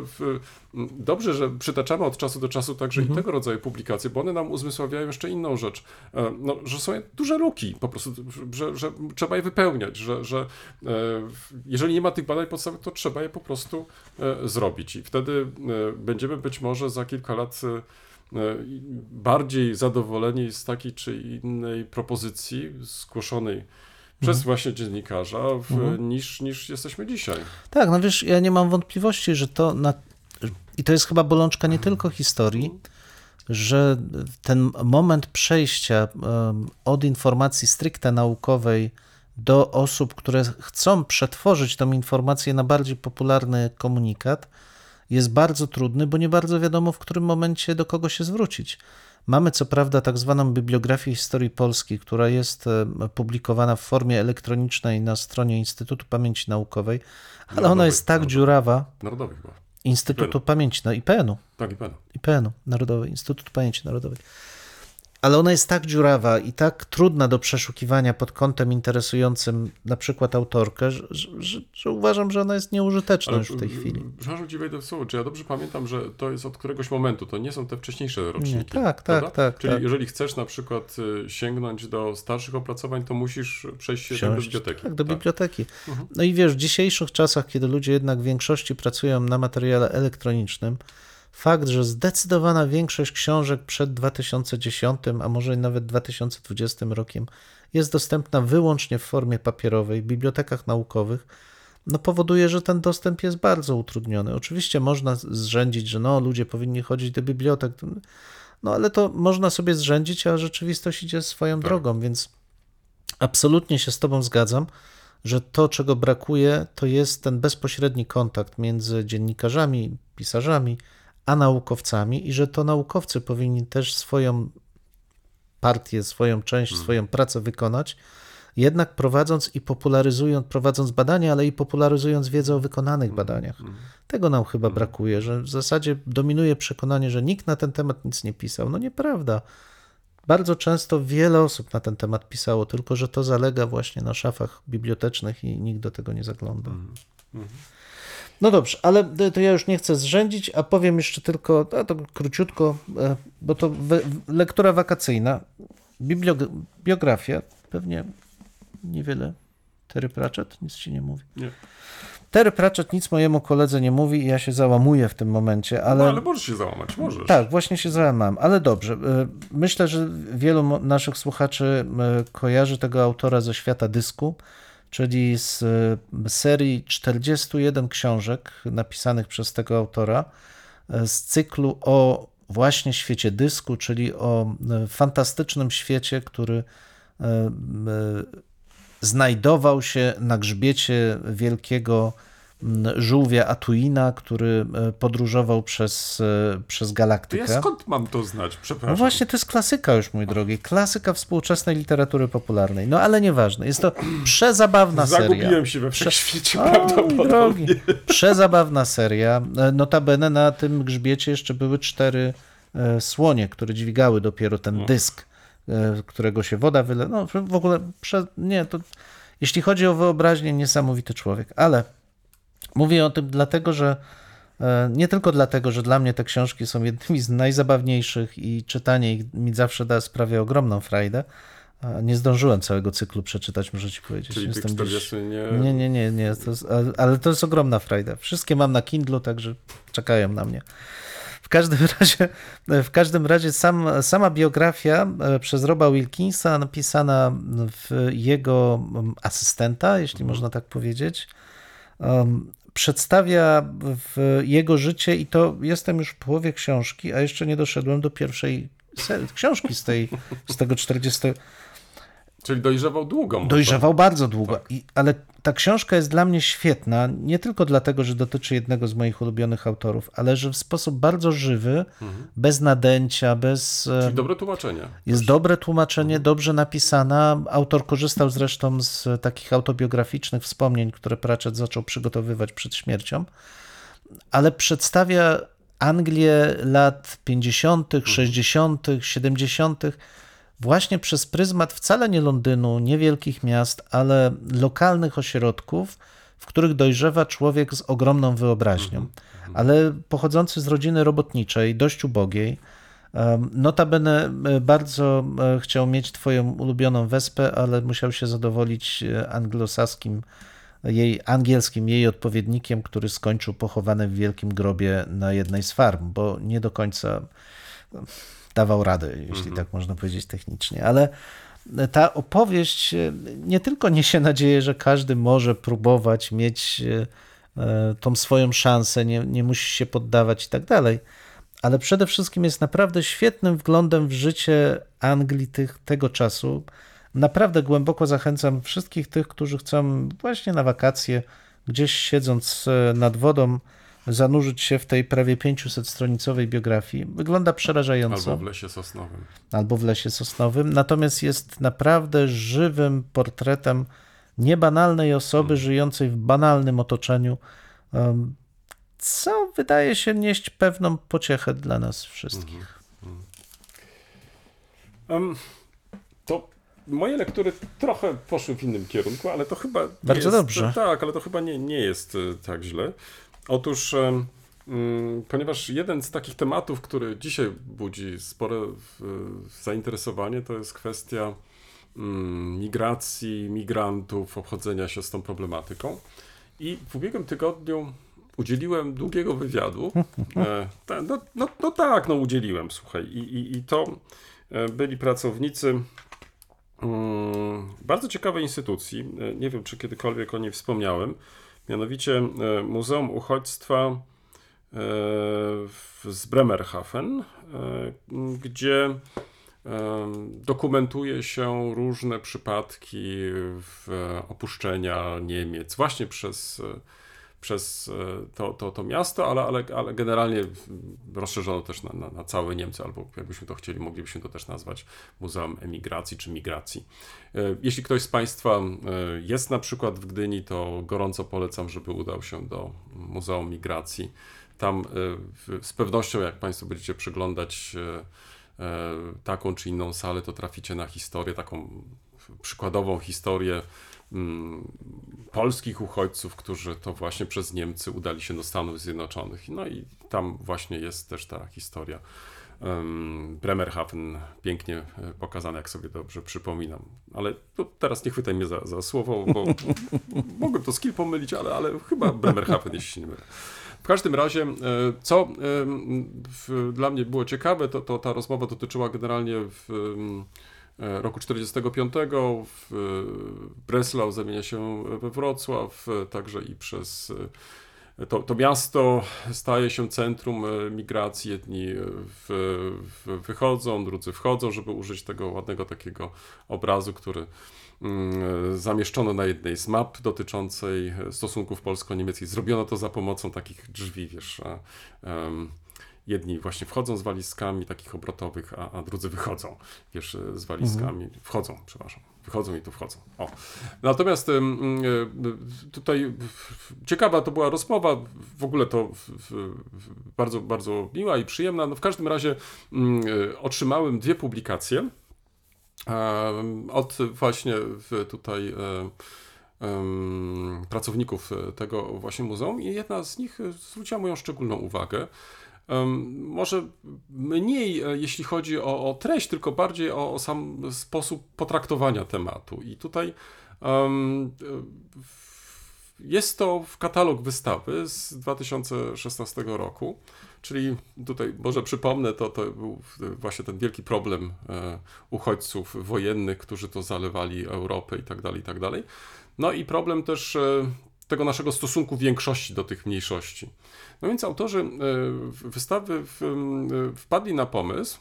dobrze, że przytaczamy od czasu do czasu także i tego rodzaju publikacje, bo one nam uzmysławiają jeszcze inną rzecz, no, że są duże luki po prostu, że trzeba je wypełniać, że jeżeli nie ma tych badań podstawowych, to trzeba je po prostu zrobić i wtedy będziemy być może za kilka lat bardziej zadowoleni z takiej czy innej propozycji zgłoszonej przez właśnie dziennikarza niż jesteśmy dzisiaj. Tak, no wiesz, ja nie mam wątpliwości, że to i to jest chyba bolączka nie tylko historii, że ten moment przejścia od informacji stricte naukowej do osób, które chcą przetworzyć tą informację na bardziej popularny komunikat, jest bardzo trudny, bo nie bardzo wiadomo, w którym momencie do kogo się zwrócić. Mamy co prawda tak zwaną bibliografię historii Polski, która jest publikowana w formie elektronicznej na stronie Instytutu Pamięci Naukowej, ale Narodowej, ona jest tak Narodowej, dziurawa. Narodowej chyba. Instytutu Pamięci, no IPN-u. Tak, IPN-u Narodowej, Instytut Pamięci Narodowej. Ale ona jest tak dziurawa i tak trudna do przeszukiwania pod kątem interesującym na przykład autorkę, że uważam, że ona jest nieużyteczna już w tej chwili. Przepraszam, ci wejdę w słowo. Czy ja dobrze pamiętam, że to jest od któregoś momentu? To nie są te wcześniejsze roczniki. Nie, tak. Czyli jeżeli chcesz na przykład sięgnąć do starszych opracowań, to musisz przejść się do biblioteki. Tak, do biblioteki. No i wiesz, w dzisiejszych czasach, kiedy ludzie jednak w większości pracują na materiale elektronicznym, fakt, że zdecydowana większość książek przed 2010, a może nawet 2020 rokiem jest dostępna wyłącznie w formie papierowej w bibliotekach naukowych, no powoduje, że ten dostęp jest bardzo utrudniony. Oczywiście można zrzędzić, że no ludzie powinni chodzić do bibliotek, no ale to można sobie zrzędzić, a rzeczywistość idzie swoją drogą, więc absolutnie się z tobą zgadzam, że to, czego brakuje, to jest ten bezpośredni kontakt między dziennikarzami, pisarzami, a naukowcami i że to naukowcy powinni też swoją partię, swoją część, swoją pracę wykonać, jednak prowadząc i popularyzując, prowadząc badania, ale i popularyzując wiedzę o wykonanych badaniach. Tego nam chyba brakuje, że w zasadzie dominuje przekonanie, że nikt na ten temat nic nie pisał. No nieprawda. Bardzo często wiele osób na ten temat pisało, tylko że to zalega właśnie na szafach bibliotecznych i nikt do tego nie zagląda. No dobrze, ale to ja już nie chcę zrzędzić, a powiem jeszcze tylko, a to króciutko, bo to lektura wakacyjna, biografia, pewnie niewiele. Terry Pratchett nic ci nie mówi. Nie. Terry Pratchett nic mojemu koledze nie mówi i ja się załamuję w tym momencie, ale... No ale możesz się załamać, możesz. Tak, właśnie się załamałem, ale dobrze. Myślę, że wielu naszych słuchaczy kojarzy tego autora ze świata dysku, czyli z serii 41 książek napisanych przez tego autora z cyklu o właśnie świecie dysku, czyli o fantastycznym świecie, który znajdował się na grzbiecie wielkiego żółwia Atuina, który podróżował przez galaktykę. To ja skąd mam to znać? Przepraszam. No właśnie, to jest klasyka już, mój drogi. Klasyka współczesnej literatury popularnej. No ale nieważne. Jest to przezabawna seria. Zagubiłem się we wszechświecie prawdopodobnie. Przezabawna seria. Notabene na tym grzbiecie jeszcze były 4 słonie, które dźwigały dopiero ten dysk, którego się woda wylewa. No w ogóle, jeśli chodzi o wyobraźnię, niesamowity człowiek. Ale mówię o tym dlatego, że nie tylko dlatego, że dla mnie te książki są jednymi z najzabawniejszych i czytanie ich mi zawsze sprawia ogromną frajdę. Nie zdążyłem całego cyklu przeczytać, muszę ci powiedzieć. Czyli tych 40 nie... Nie. Ale to jest ogromna frajda. Wszystkie mam na Kindle, także czekają na mnie. W każdym razie sama biografia przez Roba Wilkinsa napisana w jego asystenta, jeśli można tak powiedzieć, przedstawia jego życie i to jestem już w połowie książki, a jeszcze nie doszedłem do pierwszej książki z tego 40. Czyli dojrzewał długo. Dojrzewał bardzo długo, tak. Ale ta książka jest dla mnie świetna, nie tylko dlatego, że dotyczy jednego z moich ulubionych autorów, ale że w sposób bardzo żywy, bez nadęcia, bez... Czyli dobre tłumaczenie. Jest dobre tłumaczenie, dobrze napisana. Autor korzystał zresztą z takich autobiograficznych wspomnień, które Pratchett zaczął przygotowywać przed śmiercią, ale przedstawia Anglię lat 50., 60., 70., właśnie przez pryzmat wcale nie Londynu, nie wielkich miast, ale lokalnych ośrodków, w których dojrzewa człowiek z ogromną wyobraźnią, ale pochodzący z rodziny robotniczej, dość ubogiej. Notabene bardzo chciał mieć twoją ulubioną wyspę, ale musiał się zadowolić anglosaskim, angielskim jej odpowiednikiem, który skończył pochowany w wielkim grobie na jednej z farm, bo nie do końca dawał radę, jeśli tak można powiedzieć technicznie, ale ta opowieść nie tylko niesie nadzieję, że każdy może próbować mieć tą swoją szansę, nie musi się poddawać i tak dalej, ale przede wszystkim jest naprawdę świetnym wglądem w życie Anglii tego czasu. Naprawdę głęboko zachęcam wszystkich tych, którzy chcą właśnie na wakacje, gdzieś siedząc nad wodą, zanurzyć się w tej prawie 500-stronicowej biografii. Wygląda przerażająco. Albo w Lesie Sosnowym. Natomiast jest naprawdę żywym portretem niebanalnej osoby żyjącej w banalnym otoczeniu, co wydaje się nieść pewną pociechę dla nas wszystkich. To moje lektury trochę poszły w innym kierunku, ale to chyba... Bardzo jest, dobrze. Tak, ale to chyba nie jest tak źle. Otóż, ponieważ jeden z takich tematów, który dzisiaj budzi spore zainteresowanie, to jest kwestia migracji, migrantów, obchodzenia się z tą problematyką. I w ubiegłym tygodniu udzieliłem długiego wywiadu. Udzieliłem, słuchaj. I to byli pracownicy bardzo ciekawej instytucji. Nie wiem, czy kiedykolwiek o niej wspomniałem. Mianowicie Muzeum Uchodźstwa z Bremerhaven, gdzie dokumentuje się różne przypadki opuszczenia Niemiec właśnie przez to miasto, ale generalnie rozszerzono też na całe Niemcy, albo jakbyśmy to chcieli, moglibyśmy to też nazwać Muzeum Emigracji czy Migracji. Jeśli ktoś z Państwa jest na przykład w Gdyni, to gorąco polecam, żeby udał się do Muzeum Migracji. Tam z pewnością, jak Państwo będziecie przeglądać taką czy inną salę, to traficie na historię, taką przykładową historię polskich uchodźców, którzy to właśnie przez Niemcy udali się do Stanów Zjednoczonych. No i tam właśnie jest też ta historia Bremerhaven pięknie pokazana, jak sobie dobrze przypominam. Ale teraz nie chwytaj mnie za słowo, bo mogłem to z kim pomylić, ale chyba Bremerhaven, jeśli się nie mylę. W każdym razie, co dla mnie było ciekawe, to ta rozmowa dotyczyła generalnie roku 1945, Breslau zamienia się we Wrocław, także i przez to miasto staje się centrum migracji. Jedni wychodzą, drudzy wchodzą, żeby użyć tego ładnego takiego obrazu, który zamieszczono na jednej z map dotyczącej stosunków polsko-niemieckich. Zrobiono to za pomocą takich drzwi, wiesz. Jedni właśnie wchodzą z walizkami takich obrotowych, a drudzy wychodzą, wiesz, z walizkami, wychodzą i tu wchodzą. O. Natomiast tutaj ciekawa to była rozmowa, w ogóle to bardzo, bardzo miła i przyjemna. No w każdym razie otrzymałem dwie publikacje od właśnie tutaj pracowników tego właśnie muzeum i jedna z nich zwróciła moją szczególną uwagę. Może mniej, jeśli chodzi o treść, tylko bardziej o sam sposób potraktowania tematu. I tutaj jest to katalog wystawy z 2016 roku, czyli tutaj może przypomnę, to był właśnie ten wielki problem uchodźców wojennych, którzy to zalewali Europę i tak dalej. No i problem też tego naszego stosunku większości do tych mniejszości. No więc autorzy wystawy wpadli na pomysł,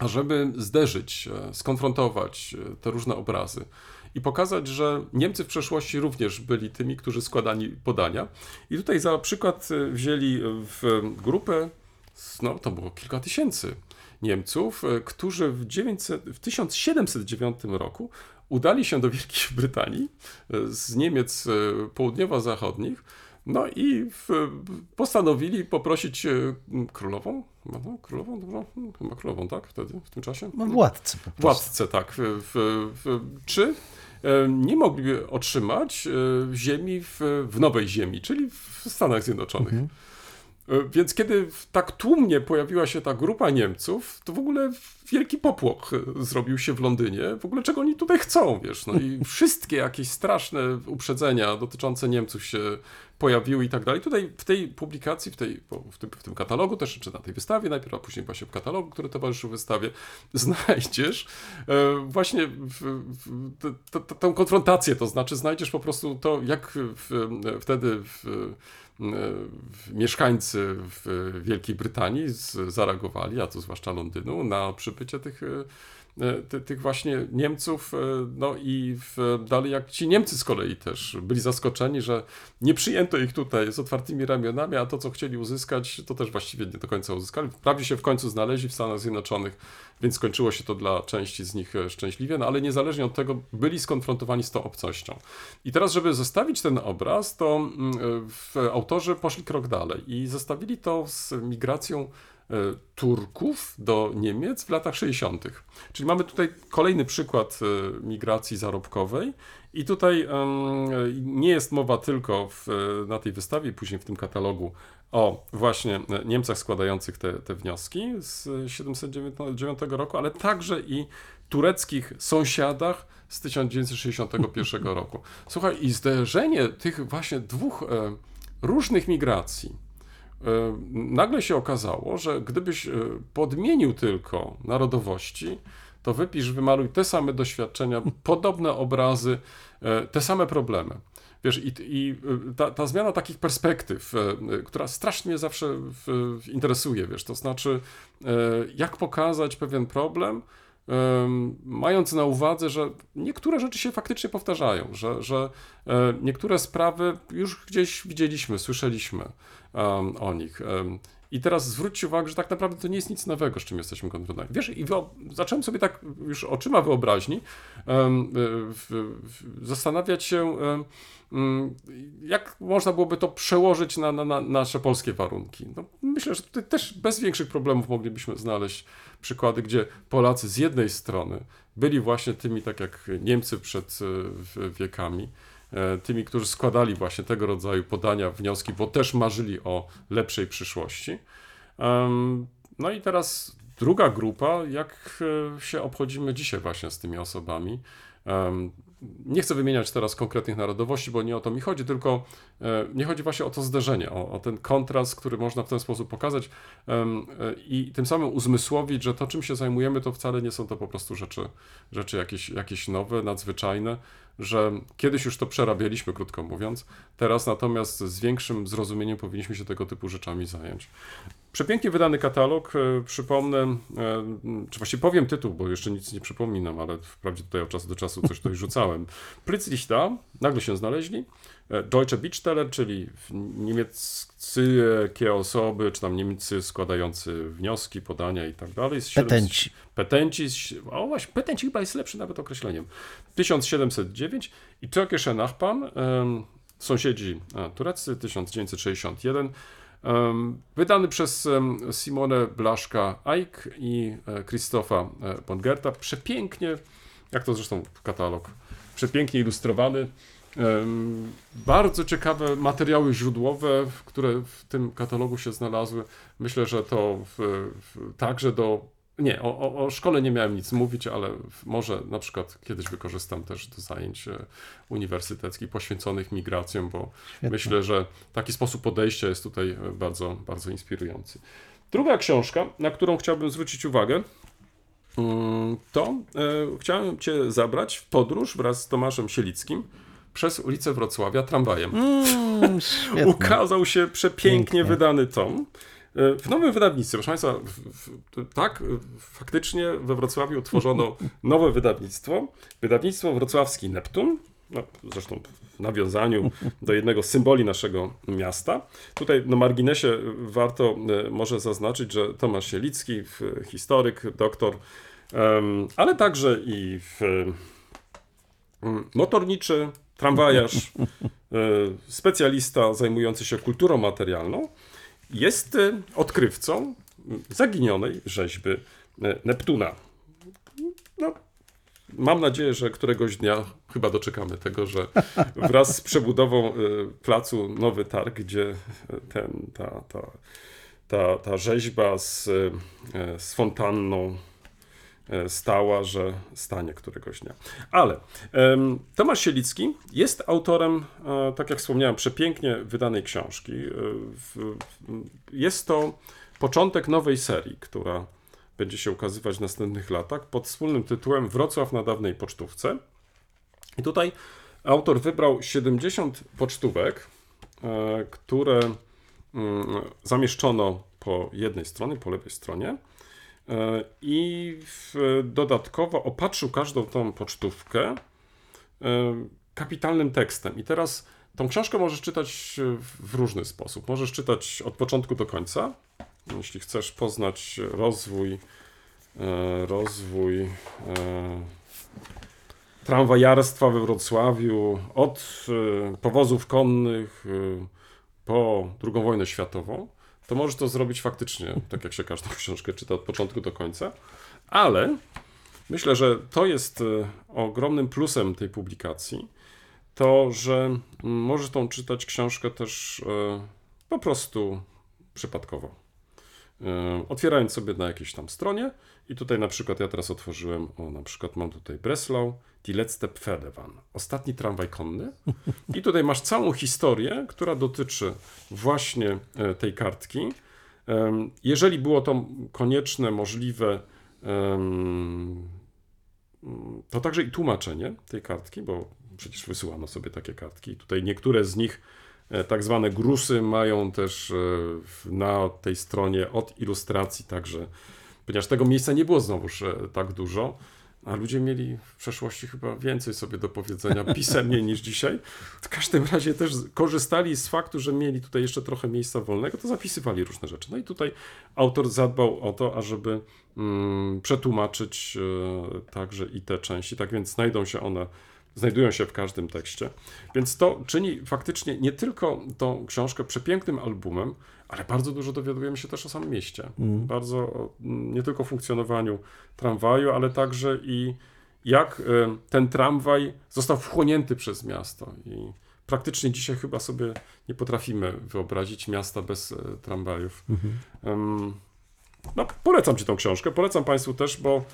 żeby zderzyć, skonfrontować te różne obrazy i pokazać, że Niemcy w przeszłości również byli tymi, którzy składali podania. I tutaj za przykład wzięli w grupę, no to było kilka tysięcy Niemców, którzy w 1709 roku udali się do Wielkiej Brytanii z Niemiec południowo-zachodnich No i postanowili poprosić królową, no, królową, dobrze? Chyba królową, tak? Wtedy, w tym czasie? Władcę po prostu. Władcę, tak. Czy nie mogli otrzymać ziemi w Nowej Ziemi, czyli w Stanach Zjednoczonych. Mhm. Więc kiedy tak tłumnie pojawiła się ta grupa Niemców, to w ogóle wielki popłoch zrobił się w Londynie. W ogóle czego oni tutaj chcą, wiesz? No i wszystkie jakieś straszne uprzedzenia dotyczące Niemców się pojawiły i tak dalej. Tutaj w tej publikacji, w tym katalogu też, czy na tej wystawie najpierw, a później właśnie w katalogu, który towarzyszył wystawie, znajdziesz właśnie tę konfrontację, to znaczy znajdziesz po prostu to, jak wtedy mieszkańcy w Wielkiej Brytanii zareagowali, a to zwłaszcza Londynu, na przybycie tych właśnie Niemców. No i dalej jak ci Niemcy z kolei też byli zaskoczeni, że nie przyjęto ich tutaj z otwartymi ramionami, a to, co chcieli uzyskać, to też właściwie nie do końca uzyskali. Prawie się w końcu znaleźli w Stanach Zjednoczonych, więc skończyło się to dla części z nich szczęśliwie, no ale niezależnie od tego byli skonfrontowani z tą obcością. I teraz, żeby zostawić ten obraz, to autorzy poszli krok dalej i zestawili to z migracją Turków do Niemiec w latach 60. Czyli mamy tutaj kolejny przykład migracji zarobkowej i tutaj nie jest mowa tylko na tej wystawie, później w tym katalogu o właśnie Niemcach składających te wnioski z 709 roku, ale także i tureckich sąsiadach z 1961 roku. Słuchaj, i zderzenie tych właśnie dwóch różnych migracji nagle się okazało, że gdybyś podmienił tylko narodowości, to wypisz, wymaluj te same doświadczenia, podobne obrazy, te same problemy. Wiesz, i ta zmiana takich perspektyw, która strasznie mnie zawsze interesuje, wiesz, to znaczy jak pokazać pewien problem, mając na uwadze, że niektóre rzeczy się faktycznie powtarzają, że niektóre sprawy już gdzieś widzieliśmy, słyszeliśmy o nich. I teraz zwróćcie uwagę, że tak naprawdę to nie jest nic nowego, z czym jesteśmy konfrontowani. Wiesz, i zacząłem sobie tak już oczyma wyobraźni zastanawiać się, jak można byłoby to przełożyć na nasze polskie warunki. No, myślę, że tutaj też bez większych problemów moglibyśmy znaleźć przykłady, gdzie Polacy z jednej strony byli właśnie tymi, tak jak Niemcy przed wiekami, tymi, którzy składali właśnie tego rodzaju podania, wnioski, bo też marzyli o lepszej przyszłości. No i teraz druga grupa, jak się obchodzimy dzisiaj właśnie z tymi osobami. Nie chcę wymieniać teraz konkretnych narodowości, bo nie o to mi chodzi, tylko nie chodzi właśnie o to zderzenie, o ten kontrast, który można w ten sposób pokazać i tym samym uzmysłowić, że to, czym się zajmujemy, to wcale nie są to po prostu rzeczy jakieś nowe, nadzwyczajne, że kiedyś już to przerabialiśmy, krótko mówiąc, teraz natomiast z większym zrozumieniem powinniśmy się tego typu rzeczami zająć. Przepięknie wydany katalog, przypomnę, czy właściwie powiem tytuł, bo jeszcze nic nie przypominam, ale wprawdzie tutaj od czasu do czasu coś tutaj rzucałem. Plötzlich da, nagle się znaleźli, Deutsche Bittsteller, czyli niemieckie osoby, czy tam Niemcy składający wnioski, podania i tak dalej. Petenci. O właśnie, petenci chyba jest lepszy nawet określeniem. 1709 i Türkische Nachbarn, sąsiedzi tureccy, 1961. Wydany przez Simone Blaszka-Eich i Christopha Pongerta. Przepięknie, jak to zresztą katalog, przepięknie ilustrowany. Bardzo ciekawe materiały źródłowe, które w tym katalogu się znalazły. Myślę, że to także Nie, o szkole nie miałem nic mówić, ale może na przykład kiedyś wykorzystam też do zajęć uniwersyteckich poświęconych migracjom, bo świetnie. Myślę, że taki sposób podejścia jest tutaj bardzo, bardzo inspirujący. Druga książka, na którą chciałbym zwrócić uwagę, to chciałem Cię zabrać w podróż wraz z Tomaszem Sielickim przez ulicę Wrocławia tramwajem. Ukazał się przepięknie wydany tom. W nowym wydawnictwie, proszę Państwa, tak, faktycznie we Wrocławiu utworzono nowe wydawnictwo Wrocławski Neptun, no, zresztą w nawiązaniu do jednego z symboli naszego miasta. Tutaj na marginesie warto może zaznaczyć, że Tomasz Sielicki, historyk, doktor, ale także i motorniczy, tramwajarz, specjalista zajmujący się kulturą materialną, jest odkrywcą zaginionej rzeźby Neptuna. No, mam nadzieję, że któregoś dnia chyba doczekamy tego, że wraz z przebudową placu Nowy Targ, gdzie ta rzeźba z fontanną stała, że stanie któregoś dnia. Ale Tomasz Sielicki jest autorem, tak jak wspomniałem, przepięknie wydanej książki. Jest to początek nowej serii, która będzie się ukazywać w następnych latach pod wspólnym tytułem Wrocław na dawnej pocztówce. I tutaj autor wybrał 70 pocztówek, które zamieszczono po jednej stronie, po lewej stronie, i dodatkowo opatrzył każdą tą pocztówkę kapitalnym tekstem. I teraz tą książkę możesz czytać w różny sposób. Możesz czytać od początku do końca, jeśli chcesz poznać rozwój tramwajarstwa we Wrocławiu, od powozów konnych po II wojnę światową, to możesz to zrobić faktycznie, tak jak się każdą książkę czyta od początku do końca, ale myślę, że to jest ogromnym plusem tej publikacji, to, że możesz tą czytać książkę też po prostu przypadkowo, otwierając sobie na jakiejś tam stronie. I tutaj na przykład ja teraz otworzyłem, na przykład mam tutaj Breslau, Die letzte Pferdewan, ostatni tramwaj konny, i tutaj masz całą historię, która dotyczy właśnie tej kartki. Jeżeli było to konieczne, możliwe, to także i tłumaczenie tej kartki, bo przecież wysyłano sobie takie kartki. Tutaj niektóre z nich, tak zwane grusy, mają też na tej stronie od ilustracji także, ponieważ tego miejsca nie było znowuż tak dużo, a ludzie mieli w przeszłości chyba więcej sobie do powiedzenia pisemnie niż dzisiaj. W każdym razie też korzystali z faktu, że mieli tutaj jeszcze trochę miejsca wolnego, to zapisywali różne rzeczy. No i tutaj autor zadbał o to, ażeby przetłumaczyć także i te części, tak więc znajdują się w każdym tekście. Więc to czyni faktycznie nie tylko tą książkę przepięknym albumem, ale bardzo dużo dowiadujemy się też o samym mieście. Bardzo, nie tylko o funkcjonowaniu tramwaju, ale także i jak ten tramwaj został wchłonięty przez miasto. I praktycznie dzisiaj chyba sobie nie potrafimy wyobrazić miasta bez tramwajów. No, polecam Ci tą książkę, polecam Państwu też, bo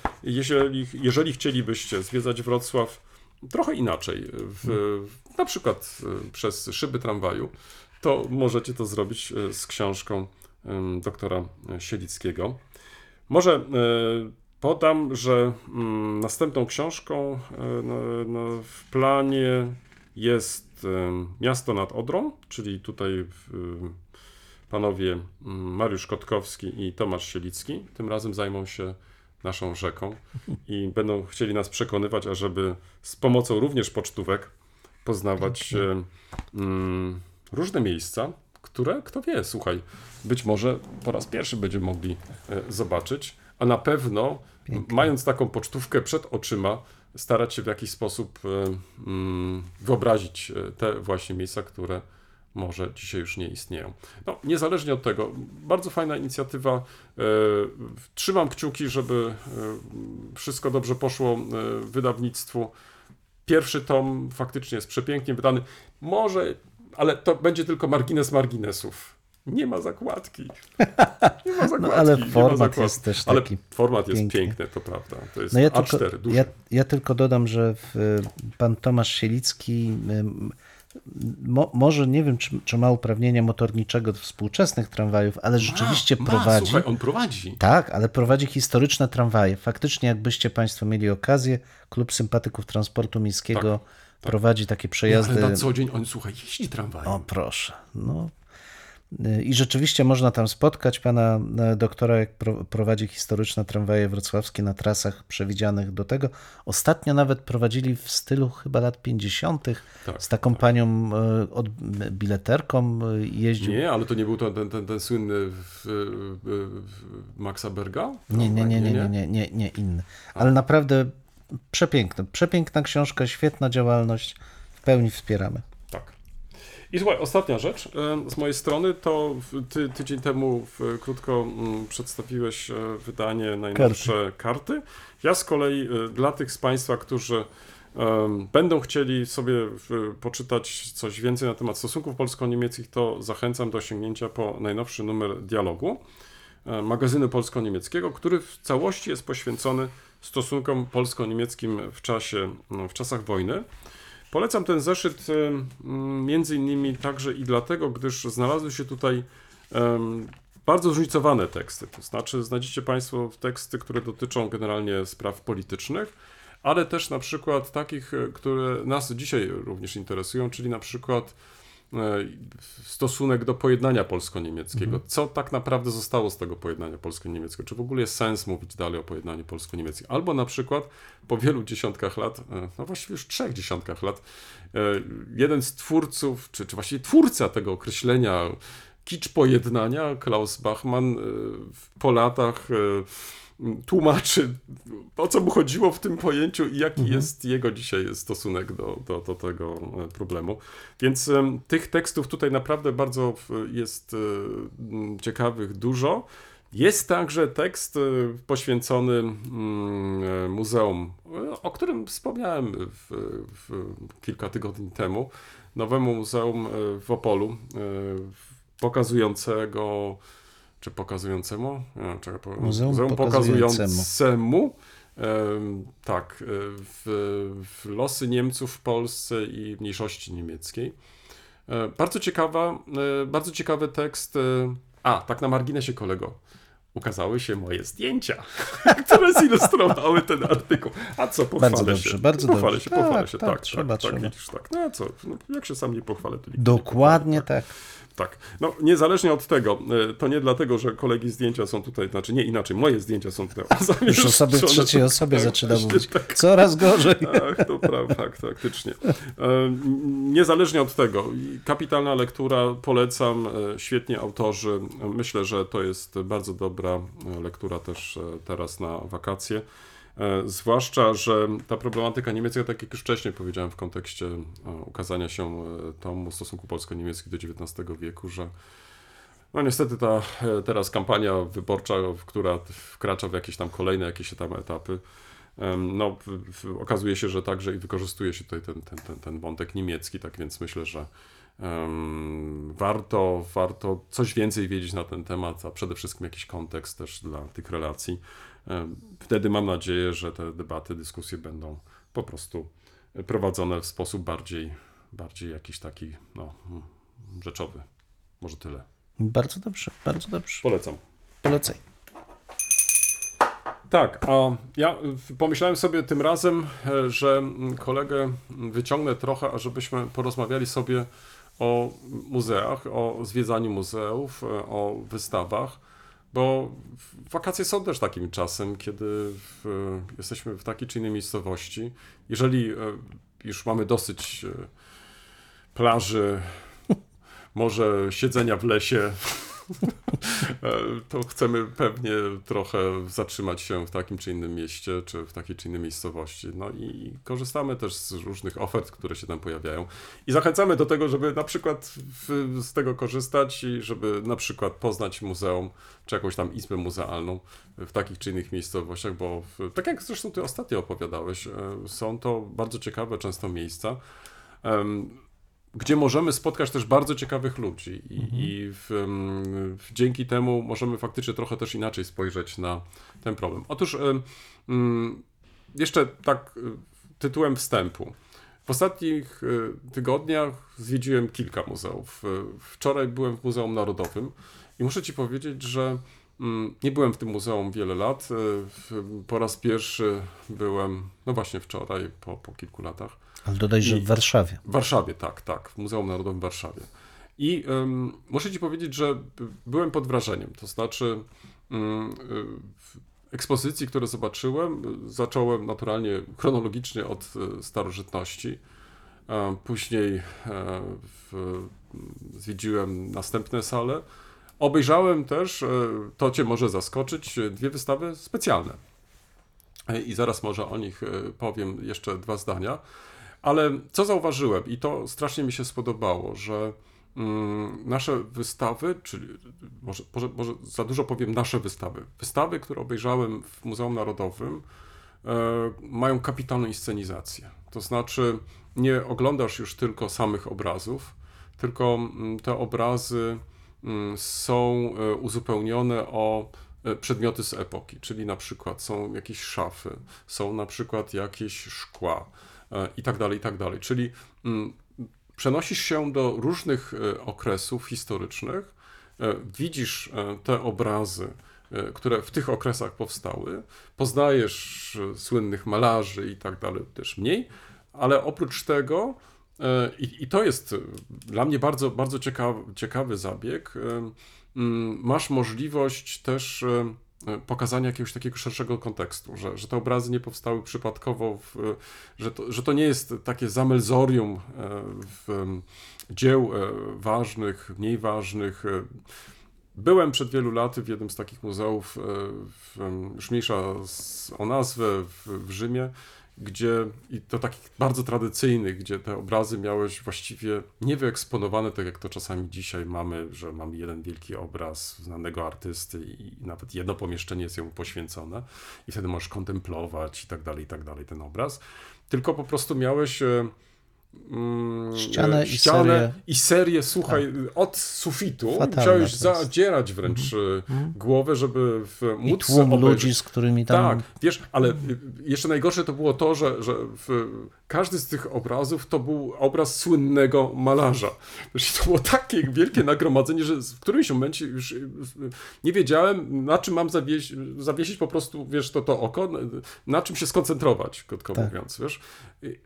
jeżeli chcielibyście zwiedzać Wrocław trochę inaczej, na przykład przez szyby tramwaju, to możecie to zrobić z książką doktora Sielickiego. Może podam, że następną książką w planie jest Miasto nad Odrą, czyli tutaj panowie Mariusz Kotkowski i Tomasz Sielicki. Tym razem zajmą się naszą rzeką i będą chcieli nas przekonywać, ażeby z pomocą również pocztówek poznawać różne miejsca, które, kto wie, słuchaj, być może po raz pierwszy będziemy mogli zobaczyć, a na pewno, mając taką pocztówkę przed oczyma, starać się w jakiś sposób wyobrazić te właśnie miejsca, które może dzisiaj już nie istnieją. No, niezależnie od tego, bardzo fajna inicjatywa. Trzymam kciuki, żeby wszystko dobrze poszło wydawnictwu. Pierwszy tom faktycznie jest przepięknie wydany. Może, ale to będzie tylko margines marginesów. Nie ma zakładki. Nie ma zakładki. No, ale format jest też taki. Ale format jest piękny, to prawda. To jest A4, duży. Ja tylko dodam, że pan Tomasz Sielicki może nie wiem, czy ma uprawnienia motorniczego do współczesnych tramwajów, ale rzeczywiście prowadzi. Słuchaj, on prowadzi. Tak, ale prowadzi historyczne tramwaje. Faktycznie, jakbyście Państwo mieli okazję, Klub Sympatyków Transportu Miejskiego prowadzi takie przejazdy. No, ale na co dzień on, słuchaj, jeździ tramwajem. O proszę. No. I rzeczywiście można tam spotkać pana doktora, jak prowadzi historyczne tramwaje wrocławskie na trasach przewidzianych do tego. Ostatnio nawet prowadzili w stylu chyba lat 50. z taką panią bileterką jeździł. Nie, ale to nie był ten słynny Maxa Berga? Nie, inny. Ale naprawdę przepiękna książka, świetna działalność, w pełni wspieramy. I słuchaj, ostatnia rzecz z mojej strony, to tydzień temu krótko przedstawiłeś wydanie najnowsze karty. Ja z kolei dla tych z Państwa, którzy będą chcieli sobie poczytać coś więcej na temat stosunków polsko-niemieckich, to zachęcam do osiągnięcia po najnowszy numer Dialogu, magazynu polsko-niemieckiego, który w całości jest poświęcony stosunkom polsko-niemieckim w czasach wojny. Polecam ten zeszyt między innymi także i dlatego, gdyż znalazły się tutaj bardzo zróżnicowane teksty. To znaczy znajdziecie Państwo teksty, które dotyczą generalnie spraw politycznych, ale też na przykład takich, które nas dzisiaj również interesują, czyli na przykład stosunek do pojednania polsko-niemieckiego. Co tak naprawdę zostało z tego pojednania polsko-niemieckiego? Czy w ogóle jest sens mówić dalej o pojednaniu polsko-niemieckim? Albo na przykład po wielu dziesiątkach lat, no właściwie już 3 dziesiątkach lat, jeden z twórców, czy właściwie twórca tego określenia kicz pojednania, Klaus Bachmann, po latach tłumaczy, o co mu chodziło w tym pojęciu i jaki jest jego dzisiaj stosunek do tego problemu. Więc tych tekstów tutaj naprawdę bardzo jest ciekawych dużo. Jest także tekst poświęcony muzeum, o którym wspomniałem kilka tygodni temu, nowemu muzeum w Opolu, pokazującemu tak, w losy Niemców w Polsce i mniejszości niemieckiej. Bardzo ciekawy tekst. Tak na marginesie, kolego, ukazały się moje zdjęcia, które zilustrowały ten artykuł. A co, pochwalę się, tak. No a co, jak się sam nie pochwalę, to nikt dokładnie nie pochwalę, tak. No niezależnie od tego, to nie dlatego, że kolegi zdjęcia są tutaj, znaczy nie inaczej, moje zdjęcia są tutaj. Już o sobie trzeciej osobie tak, zaczyna mówić. Tak. Coraz gorzej. Ach, to prawda, faktycznie. Niezależnie od tego, kapitalna lektura, polecam, świetnie autorzy. Myślę, że to jest bardzo dobra lektura też teraz na wakacje. Zwłaszcza, że ta problematyka niemiecka, tak jak już wcześniej powiedziałem w kontekście ukazania się tomu stosunku polsko-niemieckiego do XIX wieku, że no niestety ta teraz kampania wyborcza, która wkracza w jakieś tam kolejne etapy, no okazuje się, że także i wykorzystuje się tutaj ten wątek niemiecki, tak więc myślę, że warto coś więcej wiedzieć na ten temat, a przede wszystkim jakiś kontekst też dla tych relacji. Wtedy mam nadzieję, że te debaty, dyskusje będą po prostu prowadzone w sposób bardziej jakiś taki rzeczowy. Może tyle. Bardzo dobrze, bardzo dobrze. Polecam. Polecaj. Tak, a ja pomyślałem sobie tym razem, że kolegę wyciągnę trochę, ażebyśmy porozmawiali sobie o muzeach, o zwiedzaniu muzeów, o wystawach, bo wakacje są też takim czasem, kiedy jesteśmy w takiej czy innej miejscowości. Jeżeli już mamy dosyć plaży, może siedzenia w lesie, to chcemy pewnie trochę zatrzymać się w takim czy innym mieście, czy w takiej czy innej miejscowości. No i korzystamy też z różnych ofert, które się tam pojawiają. I zachęcamy do tego, żeby na przykład z tego korzystać i żeby na przykład poznać muzeum, czy jakąś tam izbę muzealną w takich czy innych miejscowościach, bo tak jak zresztą ty ostatnio opowiadałeś, są to bardzo ciekawe często miejsca, gdzie możemy spotkać też bardzo ciekawych ludzi i dzięki temu możemy faktycznie trochę też inaczej spojrzeć na ten problem. Otóż jeszcze tak tytułem wstępu. W ostatnich tygodniach zwiedziłem kilka muzeów. Wczoraj byłem w Muzeum Narodowym i muszę ci powiedzieć, że nie byłem w tym muzeum wiele lat. Po raz pierwszy byłem, no właśnie wczoraj, po kilku latach. Ale dodaj, że w Warszawie. W Warszawie, tak. W Muzeum Narodowym w Warszawie. I muszę ci powiedzieć, że byłem pod wrażeniem. To znaczy ekspozycji, które zobaczyłem, zacząłem naturalnie chronologicznie od starożytności. Później zwiedziłem następne sale. Obejrzałem też, to cię może zaskoczyć, 2 wystawy specjalne. I zaraz może o nich powiem jeszcze 2 zdania. Ale co zauważyłem i to strasznie mi się spodobało, że nasze wystawy, czyli może za dużo powiem nasze wystawy, które obejrzałem w Muzeum Narodowym, mają kapitalną inscenizację. To znaczy nie oglądasz już tylko samych obrazów, tylko te obrazy są uzupełnione o przedmioty z epoki, czyli na przykład są jakieś szafy, są na przykład jakieś szkła i tak dalej, czyli przenosisz się do różnych okresów historycznych, widzisz te obrazy, które w tych okresach powstały, poznajesz słynnych malarzy i tak dalej, też mniej, ale oprócz tego, i to jest dla mnie bardzo, bardzo ciekawy zabieg, masz możliwość też pokazania jakiegoś takiego szerszego kontekstu, że te obrazy nie powstały przypadkowo, że to nie jest takie zamelzorium dzieł ważnych, mniej ważnych. Byłem przed wielu laty w jednym z takich muzeów, już mniejsza o nazwę, w Rzymie, gdzie, i to takich bardzo tradycyjnych, gdzie te obrazy miałeś właściwie niewyeksponowane, tak jak to czasami dzisiaj mamy, że mamy jeden wielki obraz znanego artysty i nawet jedno pomieszczenie jest jemu poświęcone i wtedy możesz kontemplować i tak dalej ten obraz, tylko po prostu miałeś ścianę i serię, słuchaj, tak, od sufitu. Fatalne musiałeś zadzierać wręcz głowę, żeby móc... I tłum ludzi, z którymi tam... Tak, wiesz, ale jeszcze najgorsze to było to, że każdy z tych obrazów to był obraz słynnego malarza. Wiesz, to było takie wielkie nagromadzenie, że w którymś momencie już nie wiedziałem, na czym mam zawiesić po prostu, wiesz, to oko, na czym się skoncentrować, krótko mówiąc, wiesz.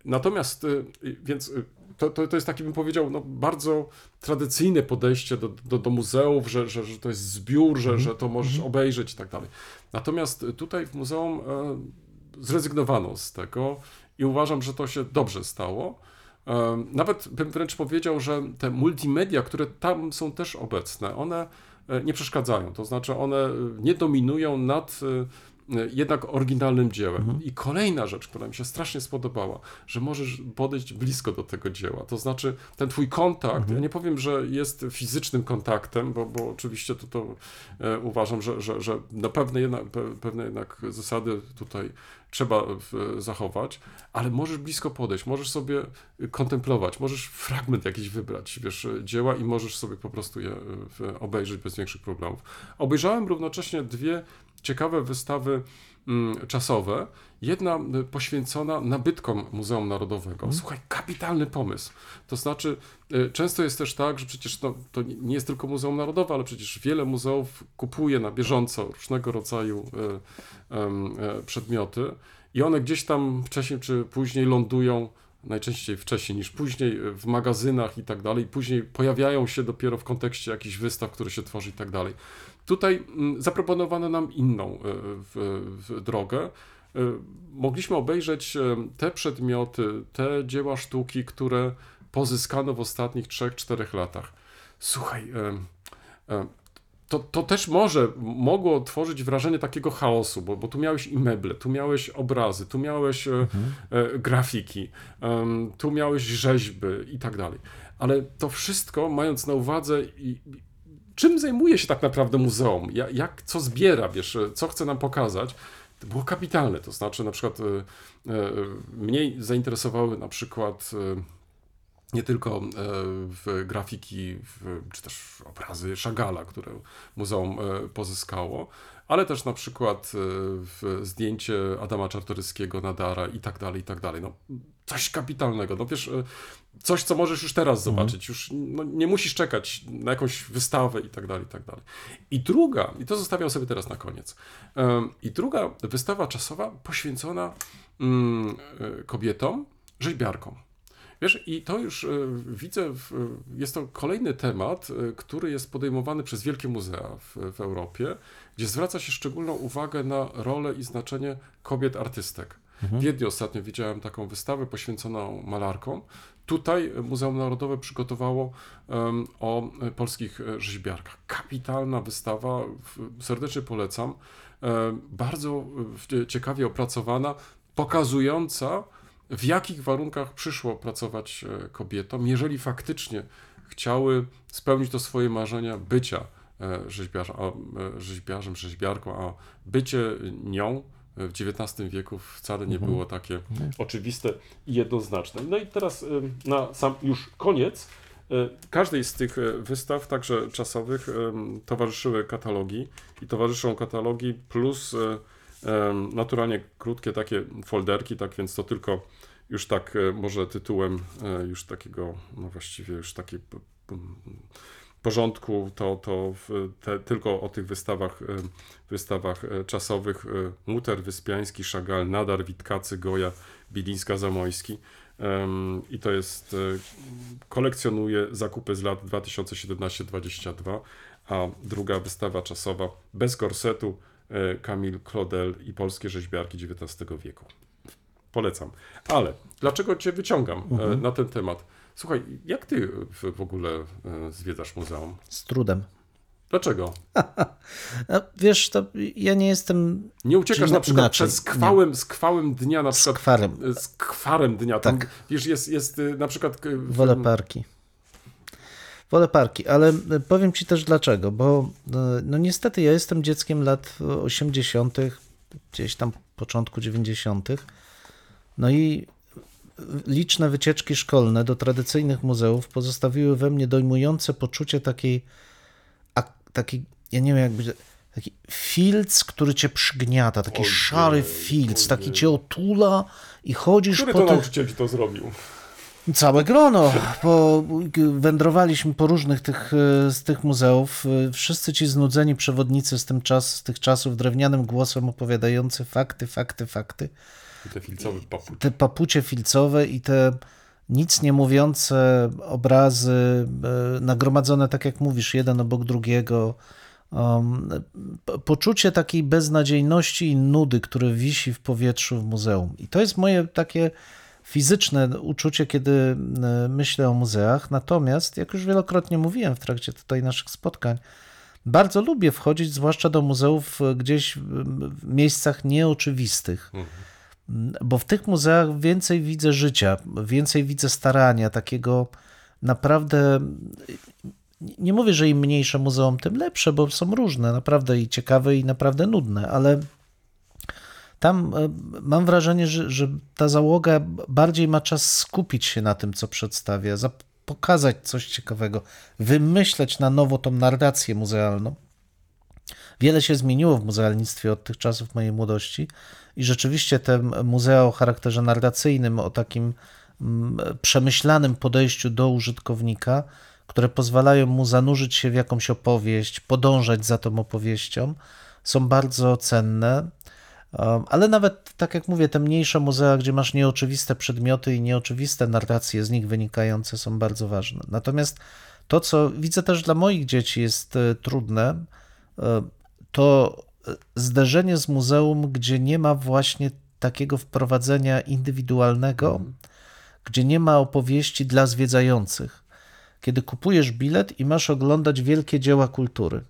Natomiast... Więc to jest takie, bym powiedział, no, bardzo tradycyjne podejście do muzeów, że to jest zbiór, że to możesz obejrzeć i tak dalej. Natomiast tutaj w muzeum zrezygnowano z tego i uważam, że to się dobrze stało. Nawet bym wręcz powiedział, że te multimedia, które tam są też obecne, one nie przeszkadzają. To znaczy one nie dominują nad... jednak oryginalnym dziełem. I kolejna rzecz, która mi się strasznie spodobała, że możesz podejść blisko do tego dzieła. To znaczy ten twój kontakt, ja nie powiem, że jest fizycznym kontaktem, bo oczywiście to uważam, że no pewne jednak zasady tutaj trzeba zachować, ale możesz blisko podejść, możesz sobie kontemplować, możesz fragment jakiś wybrać, wiesz, dzieła i możesz sobie po prostu je obejrzeć bez większych problemów. Obejrzałem równocześnie dwie ciekawe wystawy czasowe. Jedna poświęcona nabytkom Muzeum Narodowego. Słuchaj, kapitalny pomysł. To znaczy, często jest też tak, że przecież to nie jest tylko Muzeum Narodowe, ale przecież wiele muzeów kupuje na bieżąco różnego rodzaju przedmioty i one gdzieś tam wcześniej czy później lądują, najczęściej wcześniej niż później, w magazynach i tak dalej. Później pojawiają się dopiero w kontekście jakichś wystaw, które się tworzy i tak dalej. Tutaj zaproponowano nam inną drogę. Mogliśmy obejrzeć te przedmioty, te dzieła sztuki, które pozyskano w ostatnich 3-4 latach. Słuchaj, to też mogło tworzyć wrażenie takiego chaosu, bo tu miałeś i meble, tu miałeś obrazy, tu miałeś grafiki, tu miałeś rzeźby i tak dalej. Ale to wszystko, mając na uwadze... Czym zajmuje się tak naprawdę muzeum? Jak, co zbiera, wiesz, co chce nam pokazać? To było kapitalne, to znaczy na przykład mnie zainteresowały na przykład nie tylko grafiki czy też obrazy Chagalla, które muzeum pozyskało, ale też na przykład zdjęcie Adama Czartoryskiego, Nadara i tak dalej, i tak dalej. No, coś kapitalnego, no wiesz, coś, co możesz już teraz zobaczyć, już no, nie musisz czekać na jakąś wystawę i tak dalej, i tak dalej. I to zostawiam sobie teraz na koniec, i druga wystawa czasowa poświęcona kobietom, rzeźbiarkom. Wiesz, i to już widzę, jest to kolejny temat, który jest podejmowany przez wielkie muzea w Europie, gdzie zwraca się szczególną uwagę na rolę i znaczenie kobiet artystek. W Wiedniu ostatnio widziałem taką wystawę poświęconą malarkom. Tutaj Muzeum Narodowe przygotowało o polskich rzeźbiarkach. Kapitalna wystawa, serdecznie polecam, bardzo ciekawie opracowana, pokazująca w jakich warunkach przyszło pracować kobietom, jeżeli faktycznie chciały spełnić to swoje marzenia bycia rzeźbiarzem, rzeźbiarką, a bycie nią w XIX wieku wcale nie było takie oczywiste i jednoznaczne. No i teraz na sam już koniec każdej z tych wystaw, także czasowych, towarzyszyły katalogi i towarzyszą katalogi plus naturalnie krótkie takie folderki, tak więc to tylko już tak może tytułem już takiego, no właściwie już takiej porządku, tylko o tych wystawach czasowych: Muter, Wyspiański, Chagall, Nadar, Witkacy, Goja, Bilińska-Zamoyski. I to jest, kolekcjonuje zakupy z lat 2017-2022, a druga wystawa czasowa Bez korsetu, Kamil Claudel i polskie rzeźbiarki XIX wieku. Polecam. Ale dlaczego cię wyciągam na ten temat? Słuchaj, jak ty w ogóle zwiedzasz muzeum? Z trudem. Dlaczego? Wiesz, to ja nie jestem... Nie uciekasz na przykład przed skwarem dnia, na przykład... Skwarem dnia. Tam, tak. Wiesz, jest na przykład... Wolę parki, ale powiem ci też dlaczego, bo no niestety ja jestem dzieckiem lat 80., gdzieś tam początku 90., no i liczne wycieczki szkolne do tradycyjnych muzeów pozostawiły we mnie dojmujące poczucie taki, ja nie wiem jak będzie, taki filc, który cię przygniata, taki szary filc, taki cię otula i chodzisz po tych... Który to nauczyciel ci to zrobił? Całe grono, bo wędrowaliśmy po różnych z tych muzeów, wszyscy ci znudzeni przewodnicy z tych czasów drewnianym głosem opowiadający fakty. I te filcowe papucie. Te papucie filcowe i te nic nie mówiące obrazy nagromadzone, tak jak mówisz, jeden obok drugiego. Poczucie takiej beznadziejności i nudy, które wisi w powietrzu w muzeum. I to jest moje takie fizyczne uczucie, kiedy myślę o muzeach. Natomiast, jak już wielokrotnie mówiłem w trakcie tutaj naszych spotkań, bardzo lubię wchodzić, zwłaszcza do muzeów gdzieś w miejscach nieoczywistych. Bo w tych muzeach więcej widzę życia, więcej widzę starania, takiego naprawdę, nie mówię, że im mniejsze muzeum, tym lepsze, bo są różne, naprawdę i ciekawe i naprawdę nudne, ale tam mam wrażenie, że ta załoga bardziej ma czas skupić się na tym, co przedstawia, pokazać coś ciekawego, wymyśleć na nowo tą narrację muzealną. Wiele się zmieniło w muzealnictwie od tych czasów mojej młodości i rzeczywiście te muzea o charakterze narracyjnym, o takim przemyślanym podejściu do użytkownika, które pozwalają mu zanurzyć się w jakąś opowieść, podążać za tą opowieścią, są bardzo cenne, ale nawet, tak jak mówię, te mniejsze muzea, gdzie masz nieoczywiste przedmioty i nieoczywiste narracje z nich wynikające, są bardzo ważne. Natomiast to, co widzę też dla moich dzieci, jest trudne, to zderzenie z muzeum, gdzie nie ma właśnie takiego wprowadzenia indywidualnego, gdzie nie ma opowieści dla zwiedzających. Kiedy kupujesz bilet i masz oglądać wielkie dzieła kultury.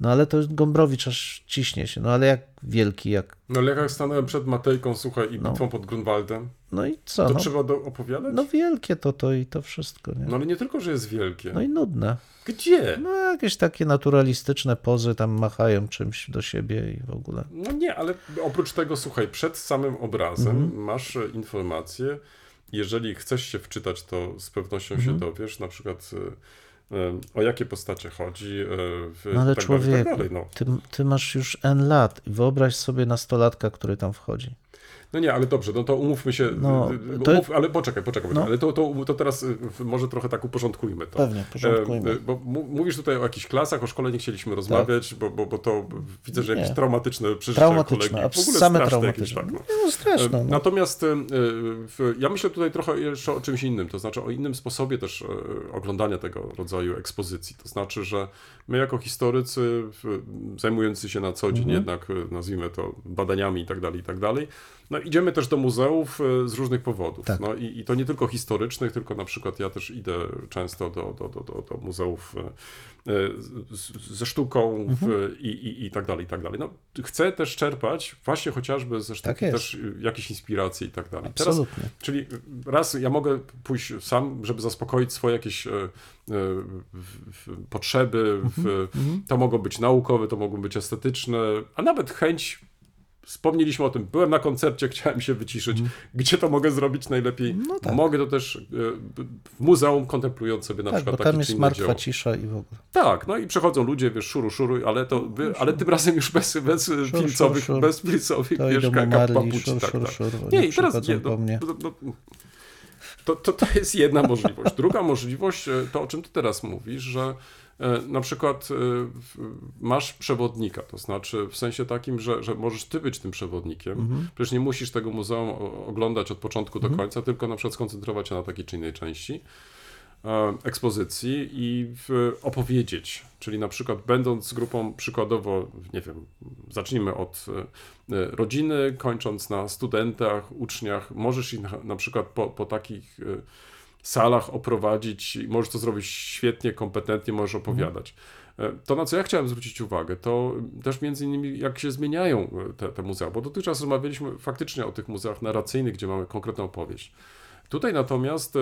No ale to Gombrowicz aż ciśnie się. No ale jak wielki, jak... No ale jak stanąłem przed Matejką, słuchaj, i bitwą pod Grunwaldem. No i co? To trzeba opowiadać? No wielkie to i to wszystko. Nie? No ale nie tylko, że jest wielkie. No i nudne. Gdzie? No jakieś takie naturalistyczne pozy tam machają czymś do siebie i w ogóle. No nie, ale oprócz tego, słuchaj, przed samym obrazem masz informację. Jeżeli chcesz się wczytać, to z pewnością się dowiesz, na przykład... o jakie postacie chodzi. No ale tak człowieku, tak dalej, no. Ty masz już N lat i wyobraź sobie nastolatka, który tam wchodzi. No nie, ale dobrze, no to umówmy się, ale poczekaj, ale to teraz może trochę tak uporządkujmy to. Pewnie, porządkujmy. Bo mówisz tutaj o jakichś klasach, o szkole nie chcieliśmy rozmawiać, tak. bo to widzę, że jakieś traumatyczne przeżycia kolegi. Same traumatyczne. Tak, no straszne. No. Natomiast ja myślę tutaj trochę jeszcze o czymś innym, to znaczy o innym sposobie też oglądania tego rodzaju ekspozycji. To znaczy, że my jako historycy zajmujący się na co dzień jednak, nazwijmy to, badaniami i tak dalej, no No, idziemy też do muzeów z różnych powodów. Tak. No, i to nie tylko historycznych, tylko na przykład ja też idę często do muzeów ze sztuką i tak dalej, i tak dalej. No, chcę też czerpać właśnie chociażby ze sztuki też jakieś inspiracje i tak dalej. Absolutnie. Teraz, czyli raz ja mogę pójść sam, żeby zaspokoić swoje jakieś potrzeby. To mogą być naukowe, to mogą być estetyczne, a nawet chęć. Wspomnieliśmy o tym, byłem na koncercie, chciałem się wyciszyć. Gdzie to mogę zrobić najlepiej? No tak. Mogę to też w muzeum, kontemplując sobie na przykład takie czynne dzieło. Tam jest martwa cisza i w ogóle. Tak, no i przychodzą ludzie, wiesz, szuru, ale tym razem już bez filcowych, wiesz, papuci. Nie, i teraz nie. To jest jedna możliwość. Druga możliwość, to o czym ty teraz mówisz, że na przykład masz przewodnika, to znaczy w sensie takim, że możesz ty być tym przewodnikiem, przecież nie musisz tego muzeum oglądać od początku do końca, tylko na przykład skoncentrować się na takiej czy innej części ekspozycji i opowiedzieć, czyli na przykład będąc z grupą przykładowo, nie wiem, zacznijmy od rodziny, kończąc na studentach, uczniach, możesz ich na przykład po takich salach oprowadzić, możesz to zrobić świetnie, kompetentnie, możesz opowiadać. To, na co ja chciałem zwrócić uwagę, to też między innymi jak się zmieniają te muzea, bo dotychczas rozmawialiśmy faktycznie o tych muzeach narracyjnych, gdzie mamy konkretną opowieść. Tutaj natomiast,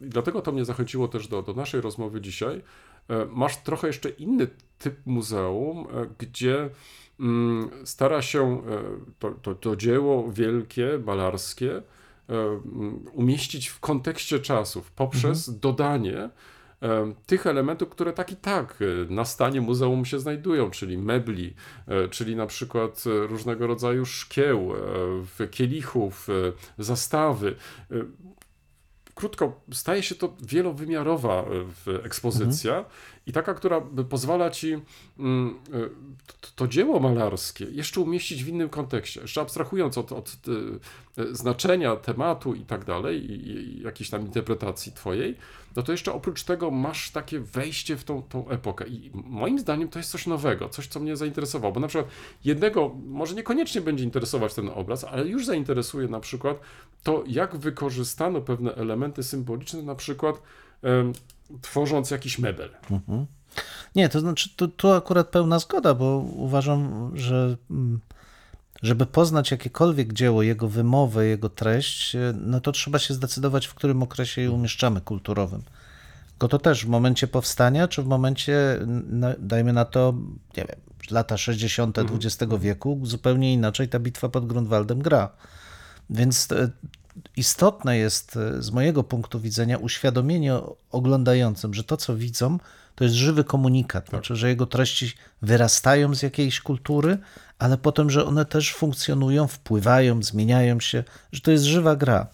dlatego to mnie zachęciło też do naszej rozmowy dzisiaj, masz trochę jeszcze inny typ muzeum, gdzie stara się to dzieło wielkie, malarskie, umieścić w kontekście czasów poprzez dodanie tych elementów, które tak i tak na stanie muzeum się znajdują, czyli mebli, czyli na przykład różnego rodzaju szkieł, kielichów, zastawy. Krótko, staje się to wielowymiarowa ekspozycja i taka, która pozwala ci to dzieło malarskie jeszcze umieścić w innym kontekście, jeszcze abstrahując od znaczenia, tematu i tak dalej i jakiejś tam interpretacji twojej, no to jeszcze oprócz tego masz takie wejście w tą epokę i moim zdaniem to jest coś nowego, coś co mnie zainteresowało, bo na przykład jednego może niekoniecznie będzie interesować ten obraz, ale już zainteresuje na przykład to, jak wykorzystano pewne elementy symboliczne, na przykład tworząc jakiś mebel. Nie, to znaczy tu akurat pełna zgoda, bo uważam, że żeby poznać jakiekolwiek dzieło, jego wymowę, jego treść, no to trzeba się zdecydować, w którym okresie je umieszczamy kulturowym. Tylko to też w momencie powstania, czy w momencie, dajmy na to, nie wiem, lata 60. XX wieku, zupełnie inaczej ta bitwa pod Grunwaldem gra. Więc istotne jest z mojego punktu widzenia uświadomienie oglądającym, że to, co widzą, to jest żywy komunikat, znaczy, że jego treści wyrastają z jakiejś kultury, ale potem, że one też funkcjonują, wpływają, zmieniają się, że to jest żywa gra.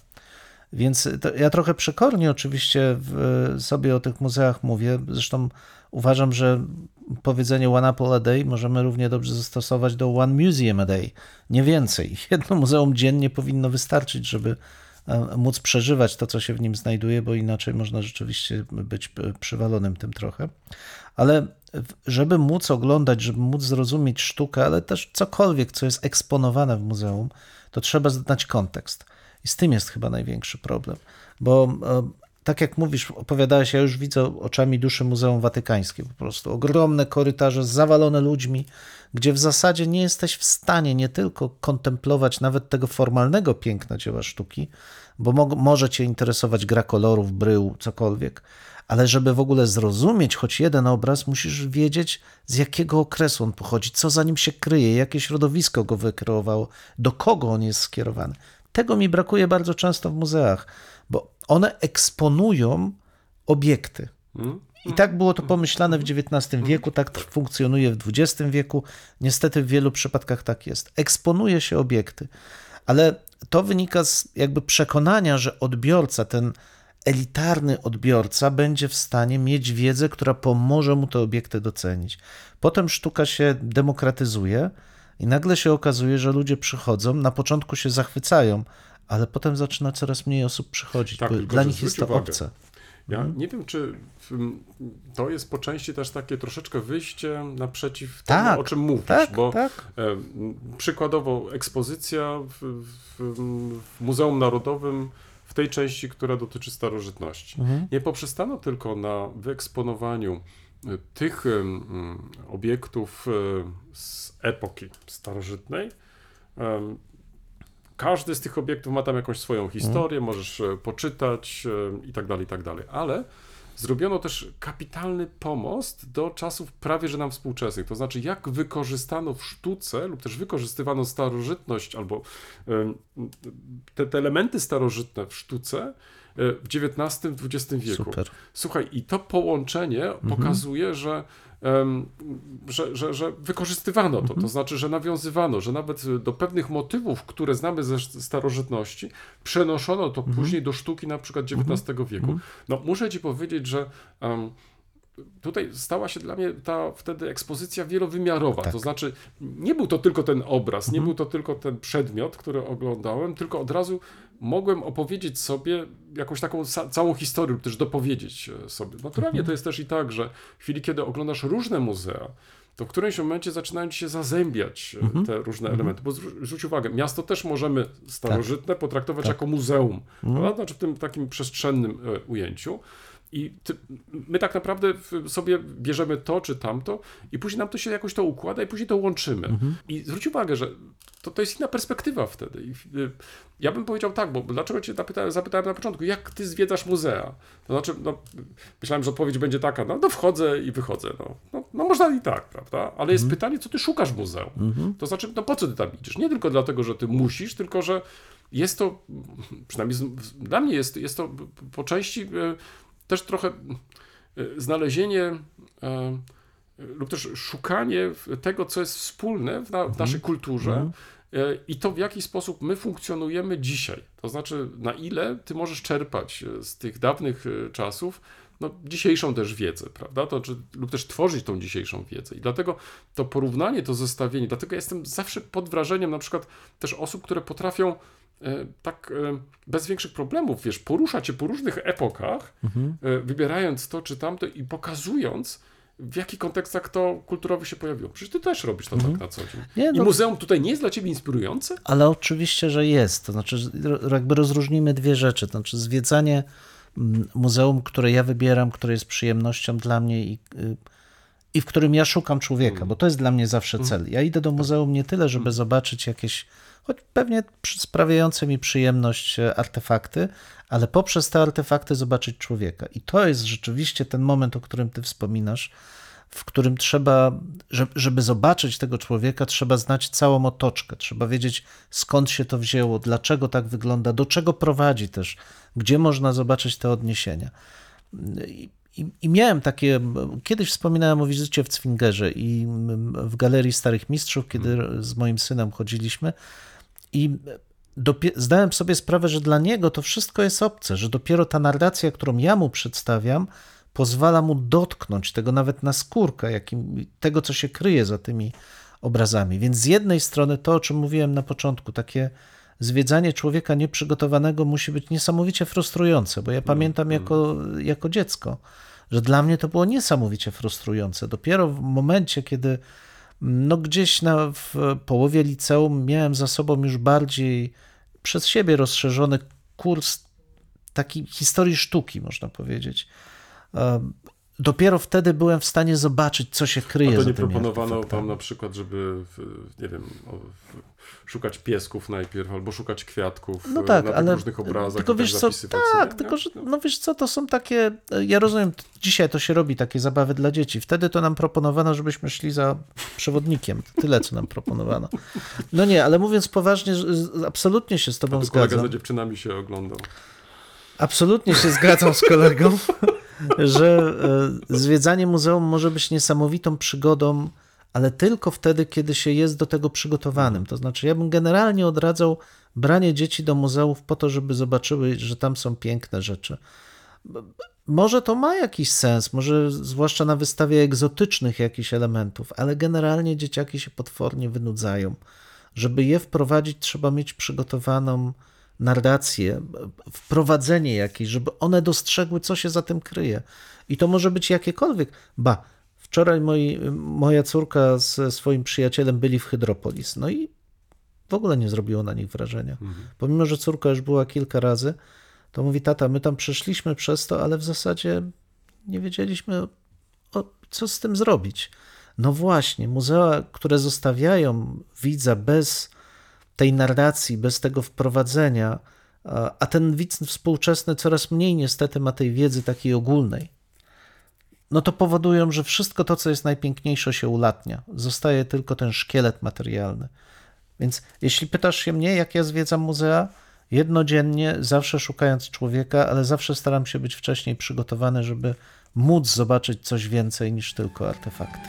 Więc ja trochę przekornie oczywiście sobie o tych muzeach mówię, zresztą uważam, że powiedzenie one apple a day możemy równie dobrze zastosować do one museum a day, nie więcej. Jedno muzeum dziennie powinno wystarczyć, żeby móc przeżywać to, co się w nim znajduje, bo inaczej można rzeczywiście być przywalonym tym trochę. Ale żeby móc oglądać, żeby móc zrozumieć sztukę, ale też cokolwiek, co jest eksponowane w muzeum, to trzeba znać kontekst. I z tym jest chyba największy problem, bo tak jak mówisz, opowiadałeś, ja już widzę oczami duszy Muzeum Watykańskie, po prostu ogromne korytarze zawalone ludźmi, gdzie w zasadzie nie jesteś w stanie nie tylko kontemplować nawet tego formalnego piękna dzieła sztuki, bo może cię interesować gra kolorów, brył, cokolwiek, ale żeby w ogóle zrozumieć choć jeden obraz, musisz wiedzieć, z jakiego okresu on pochodzi, co za nim się kryje, jakie środowisko go wykreowało, do kogo on jest skierowany. Tego mi brakuje bardzo często w muzeach, bo one eksponują obiekty. I tak było to pomyślane w XIX wieku, tak funkcjonuje w XX wieku. Niestety w wielu przypadkach tak jest. Eksponuje się obiekty, ale to wynika z jakby przekonania, że odbiorca, ten elitarny odbiorca będzie w stanie mieć wiedzę, która pomoże mu te obiekty docenić. Potem sztuka się demokratyzuje i nagle się okazuje, że ludzie przychodzą, na początku się zachwycają, ale potem zaczyna coraz mniej osób przychodzić, bo dla nich jest to obce. Ja nie wiem, czy to jest po części też takie troszeczkę wyjście naprzeciw temu, o czym mówisz, bo przykładowo ekspozycja w Muzeum Narodowym w tej części, która dotyczy starożytności. Nie poprzestano tylko na wyeksponowaniu tych obiektów z epoki starożytnej. Każdy z tych obiektów ma tam jakąś swoją historię, możesz poczytać i tak dalej, ale zrobiono też kapitalny pomost do czasów prawie że nam współczesnych, to znaczy jak wykorzystano w sztuce lub też wykorzystywano starożytność albo te elementy starożytne w sztuce w XIX-XX wieku. Super. Słuchaj, i to połączenie pokazuje, że wykorzystywano to, to znaczy, że nawiązywano, że nawet do pewnych motywów, które znamy ze starożytności, przenoszono to później do sztuki na przykład XIX wieku. No muszę ci powiedzieć, że tutaj stała się dla mnie ta wtedy ekspozycja wielowymiarowa, to znaczy nie był to tylko ten obraz, nie był to tylko ten przedmiot, który oglądałem, tylko od razu mogłem opowiedzieć sobie jakąś taką całą historię, lub też dopowiedzieć sobie. Naturalnie to jest też i tak, że w chwili, kiedy oglądasz różne muzea, to w którymś momencie zaczynają ci się zazębiać te różne elementy, bo zwróć uwagę, miasto też możemy starożytne potraktować jako muzeum, znaczy w tym takim przestrzennym ujęciu. I my tak naprawdę sobie bierzemy to czy tamto i później nam to się jakoś to układa i później to łączymy. I zwróć uwagę, że to jest inna perspektywa wtedy. I ja bym powiedział tak, bo dlaczego cię zapytałem na początku, jak ty zwiedzasz muzea? To znaczy, myślałem, że odpowiedź będzie taka, wchodzę i wychodzę. Można i tak, prawda? Ale jest pytanie, co ty szukasz w muzeum? To znaczy, po co ty tam idziesz? Nie tylko dlatego, że ty musisz, tylko że jest to, przynajmniej dla mnie jest to po części też trochę znalezienie lub też szukanie tego, co jest wspólne w naszej kulturze i to, w jaki sposób my funkcjonujemy dzisiaj. To znaczy, na ile ty możesz czerpać z tych dawnych czasów dzisiejszą też wiedzę, prawda? Lub też tworzyć tą dzisiejszą wiedzę. I dlatego to porównanie, to zestawienie, dlatego ja jestem zawsze pod wrażeniem na przykład też osób, które potrafią tak bez większych problemów, poruszać się po różnych epokach, wybierając to czy tamto i pokazując, w jakich kontekstach to kulturowo się pojawiło. Przecież ty też robisz to tak na co dzień. I muzeum tutaj nie jest dla ciebie inspirujące? Ale oczywiście, że jest. To znaczy jakby rozróżnimy dwie rzeczy. To znaczy zwiedzanie muzeum, które ja wybieram, które jest przyjemnością dla mnie i w którym ja szukam człowieka, bo to jest dla mnie zawsze cel. Ja idę do muzeum nie tyle, żeby zobaczyć jakieś, choć pewnie sprawiające mi przyjemność artefakty, ale poprzez te artefakty zobaczyć człowieka. I to jest rzeczywiście ten moment, o którym ty wspominasz, w którym trzeba, żeby zobaczyć tego człowieka, trzeba znać całą otoczkę, trzeba wiedzieć, skąd się to wzięło, dlaczego tak wygląda, do czego prowadzi też, gdzie można zobaczyć te odniesienia. I miałem takie, kiedyś wspominałem o wizycie w Zwingerze i w Galerii Starych Mistrzów, kiedy z moim synem chodziliśmy i zdałem sobie sprawę, że dla niego to wszystko jest obce, że dopiero ta narracja, którą ja mu przedstawiam, pozwala mu dotknąć tego nawet na skórkę, tego, co się kryje za tymi obrazami. Więc z jednej strony to, o czym mówiłem na początku, takie zwiedzanie człowieka nieprzygotowanego musi być niesamowicie frustrujące, bo ja pamiętam jako dziecko, że dla mnie to było niesamowicie frustrujące. Dopiero w momencie, kiedy gdzieś w połowie liceum miałem za sobą już bardziej przez siebie rozszerzony kurs takiej historii sztuki, można powiedzieć. Dopiero wtedy byłem w stanie zobaczyć, co się kryje za tym. A to nie proponowano wam na przykład, żeby szukać piesków najpierw, albo szukać kwiatków na różnych obrazach? Tylko wiesz co, to są takie, ja rozumiem, dzisiaj to się robi takie zabawy dla dzieci. Wtedy to nam proponowano, żebyśmy szli za przewodnikiem. Tyle, co nam proponowano. Nie, ale mówiąc poważnie, absolutnie się z tobą zgadzam. Kolega za dziewczynami się oglądał. Absolutnie się zgadzam z kolegą, że zwiedzanie muzeum może być niesamowitą przygodą, ale tylko wtedy, kiedy się jest do tego przygotowanym. To znaczy, ja bym generalnie odradzał branie dzieci do muzeów po to, żeby zobaczyły, że tam są piękne rzeczy. Może to ma jakiś sens, może zwłaszcza na wystawie egzotycznych jakichś elementów, ale generalnie dzieciaki się potwornie wynudzają. Żeby je wprowadzić, trzeba mieć przygotowaną narracje, wprowadzenie jakieś, żeby one dostrzegły, co się za tym kryje. I to może być jakiekolwiek. Ba, wczoraj moja córka ze swoim przyjacielem byli w Hydropolis, no i w ogóle nie zrobiło na nich wrażenia. Pomimo, że córka już była kilka razy, to mówi: tata, my tam przeszliśmy przez to, ale w zasadzie nie wiedzieliśmy, co z tym zrobić. No właśnie, muzea, które zostawiają widza bez tej narracji, bez tego wprowadzenia, a ten widz współczesny coraz mniej niestety ma tej wiedzy takiej ogólnej, no to powodują, że wszystko to, co jest najpiękniejsze, się ulatnia. Zostaje tylko ten szkielet materialny. Więc jeśli pytasz się mnie, jak ja zwiedzam muzea, jednodziennie, zawsze szukając człowieka, ale zawsze staram się być wcześniej przygotowany, żeby móc zobaczyć coś więcej niż tylko artefakty.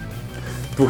Dwóch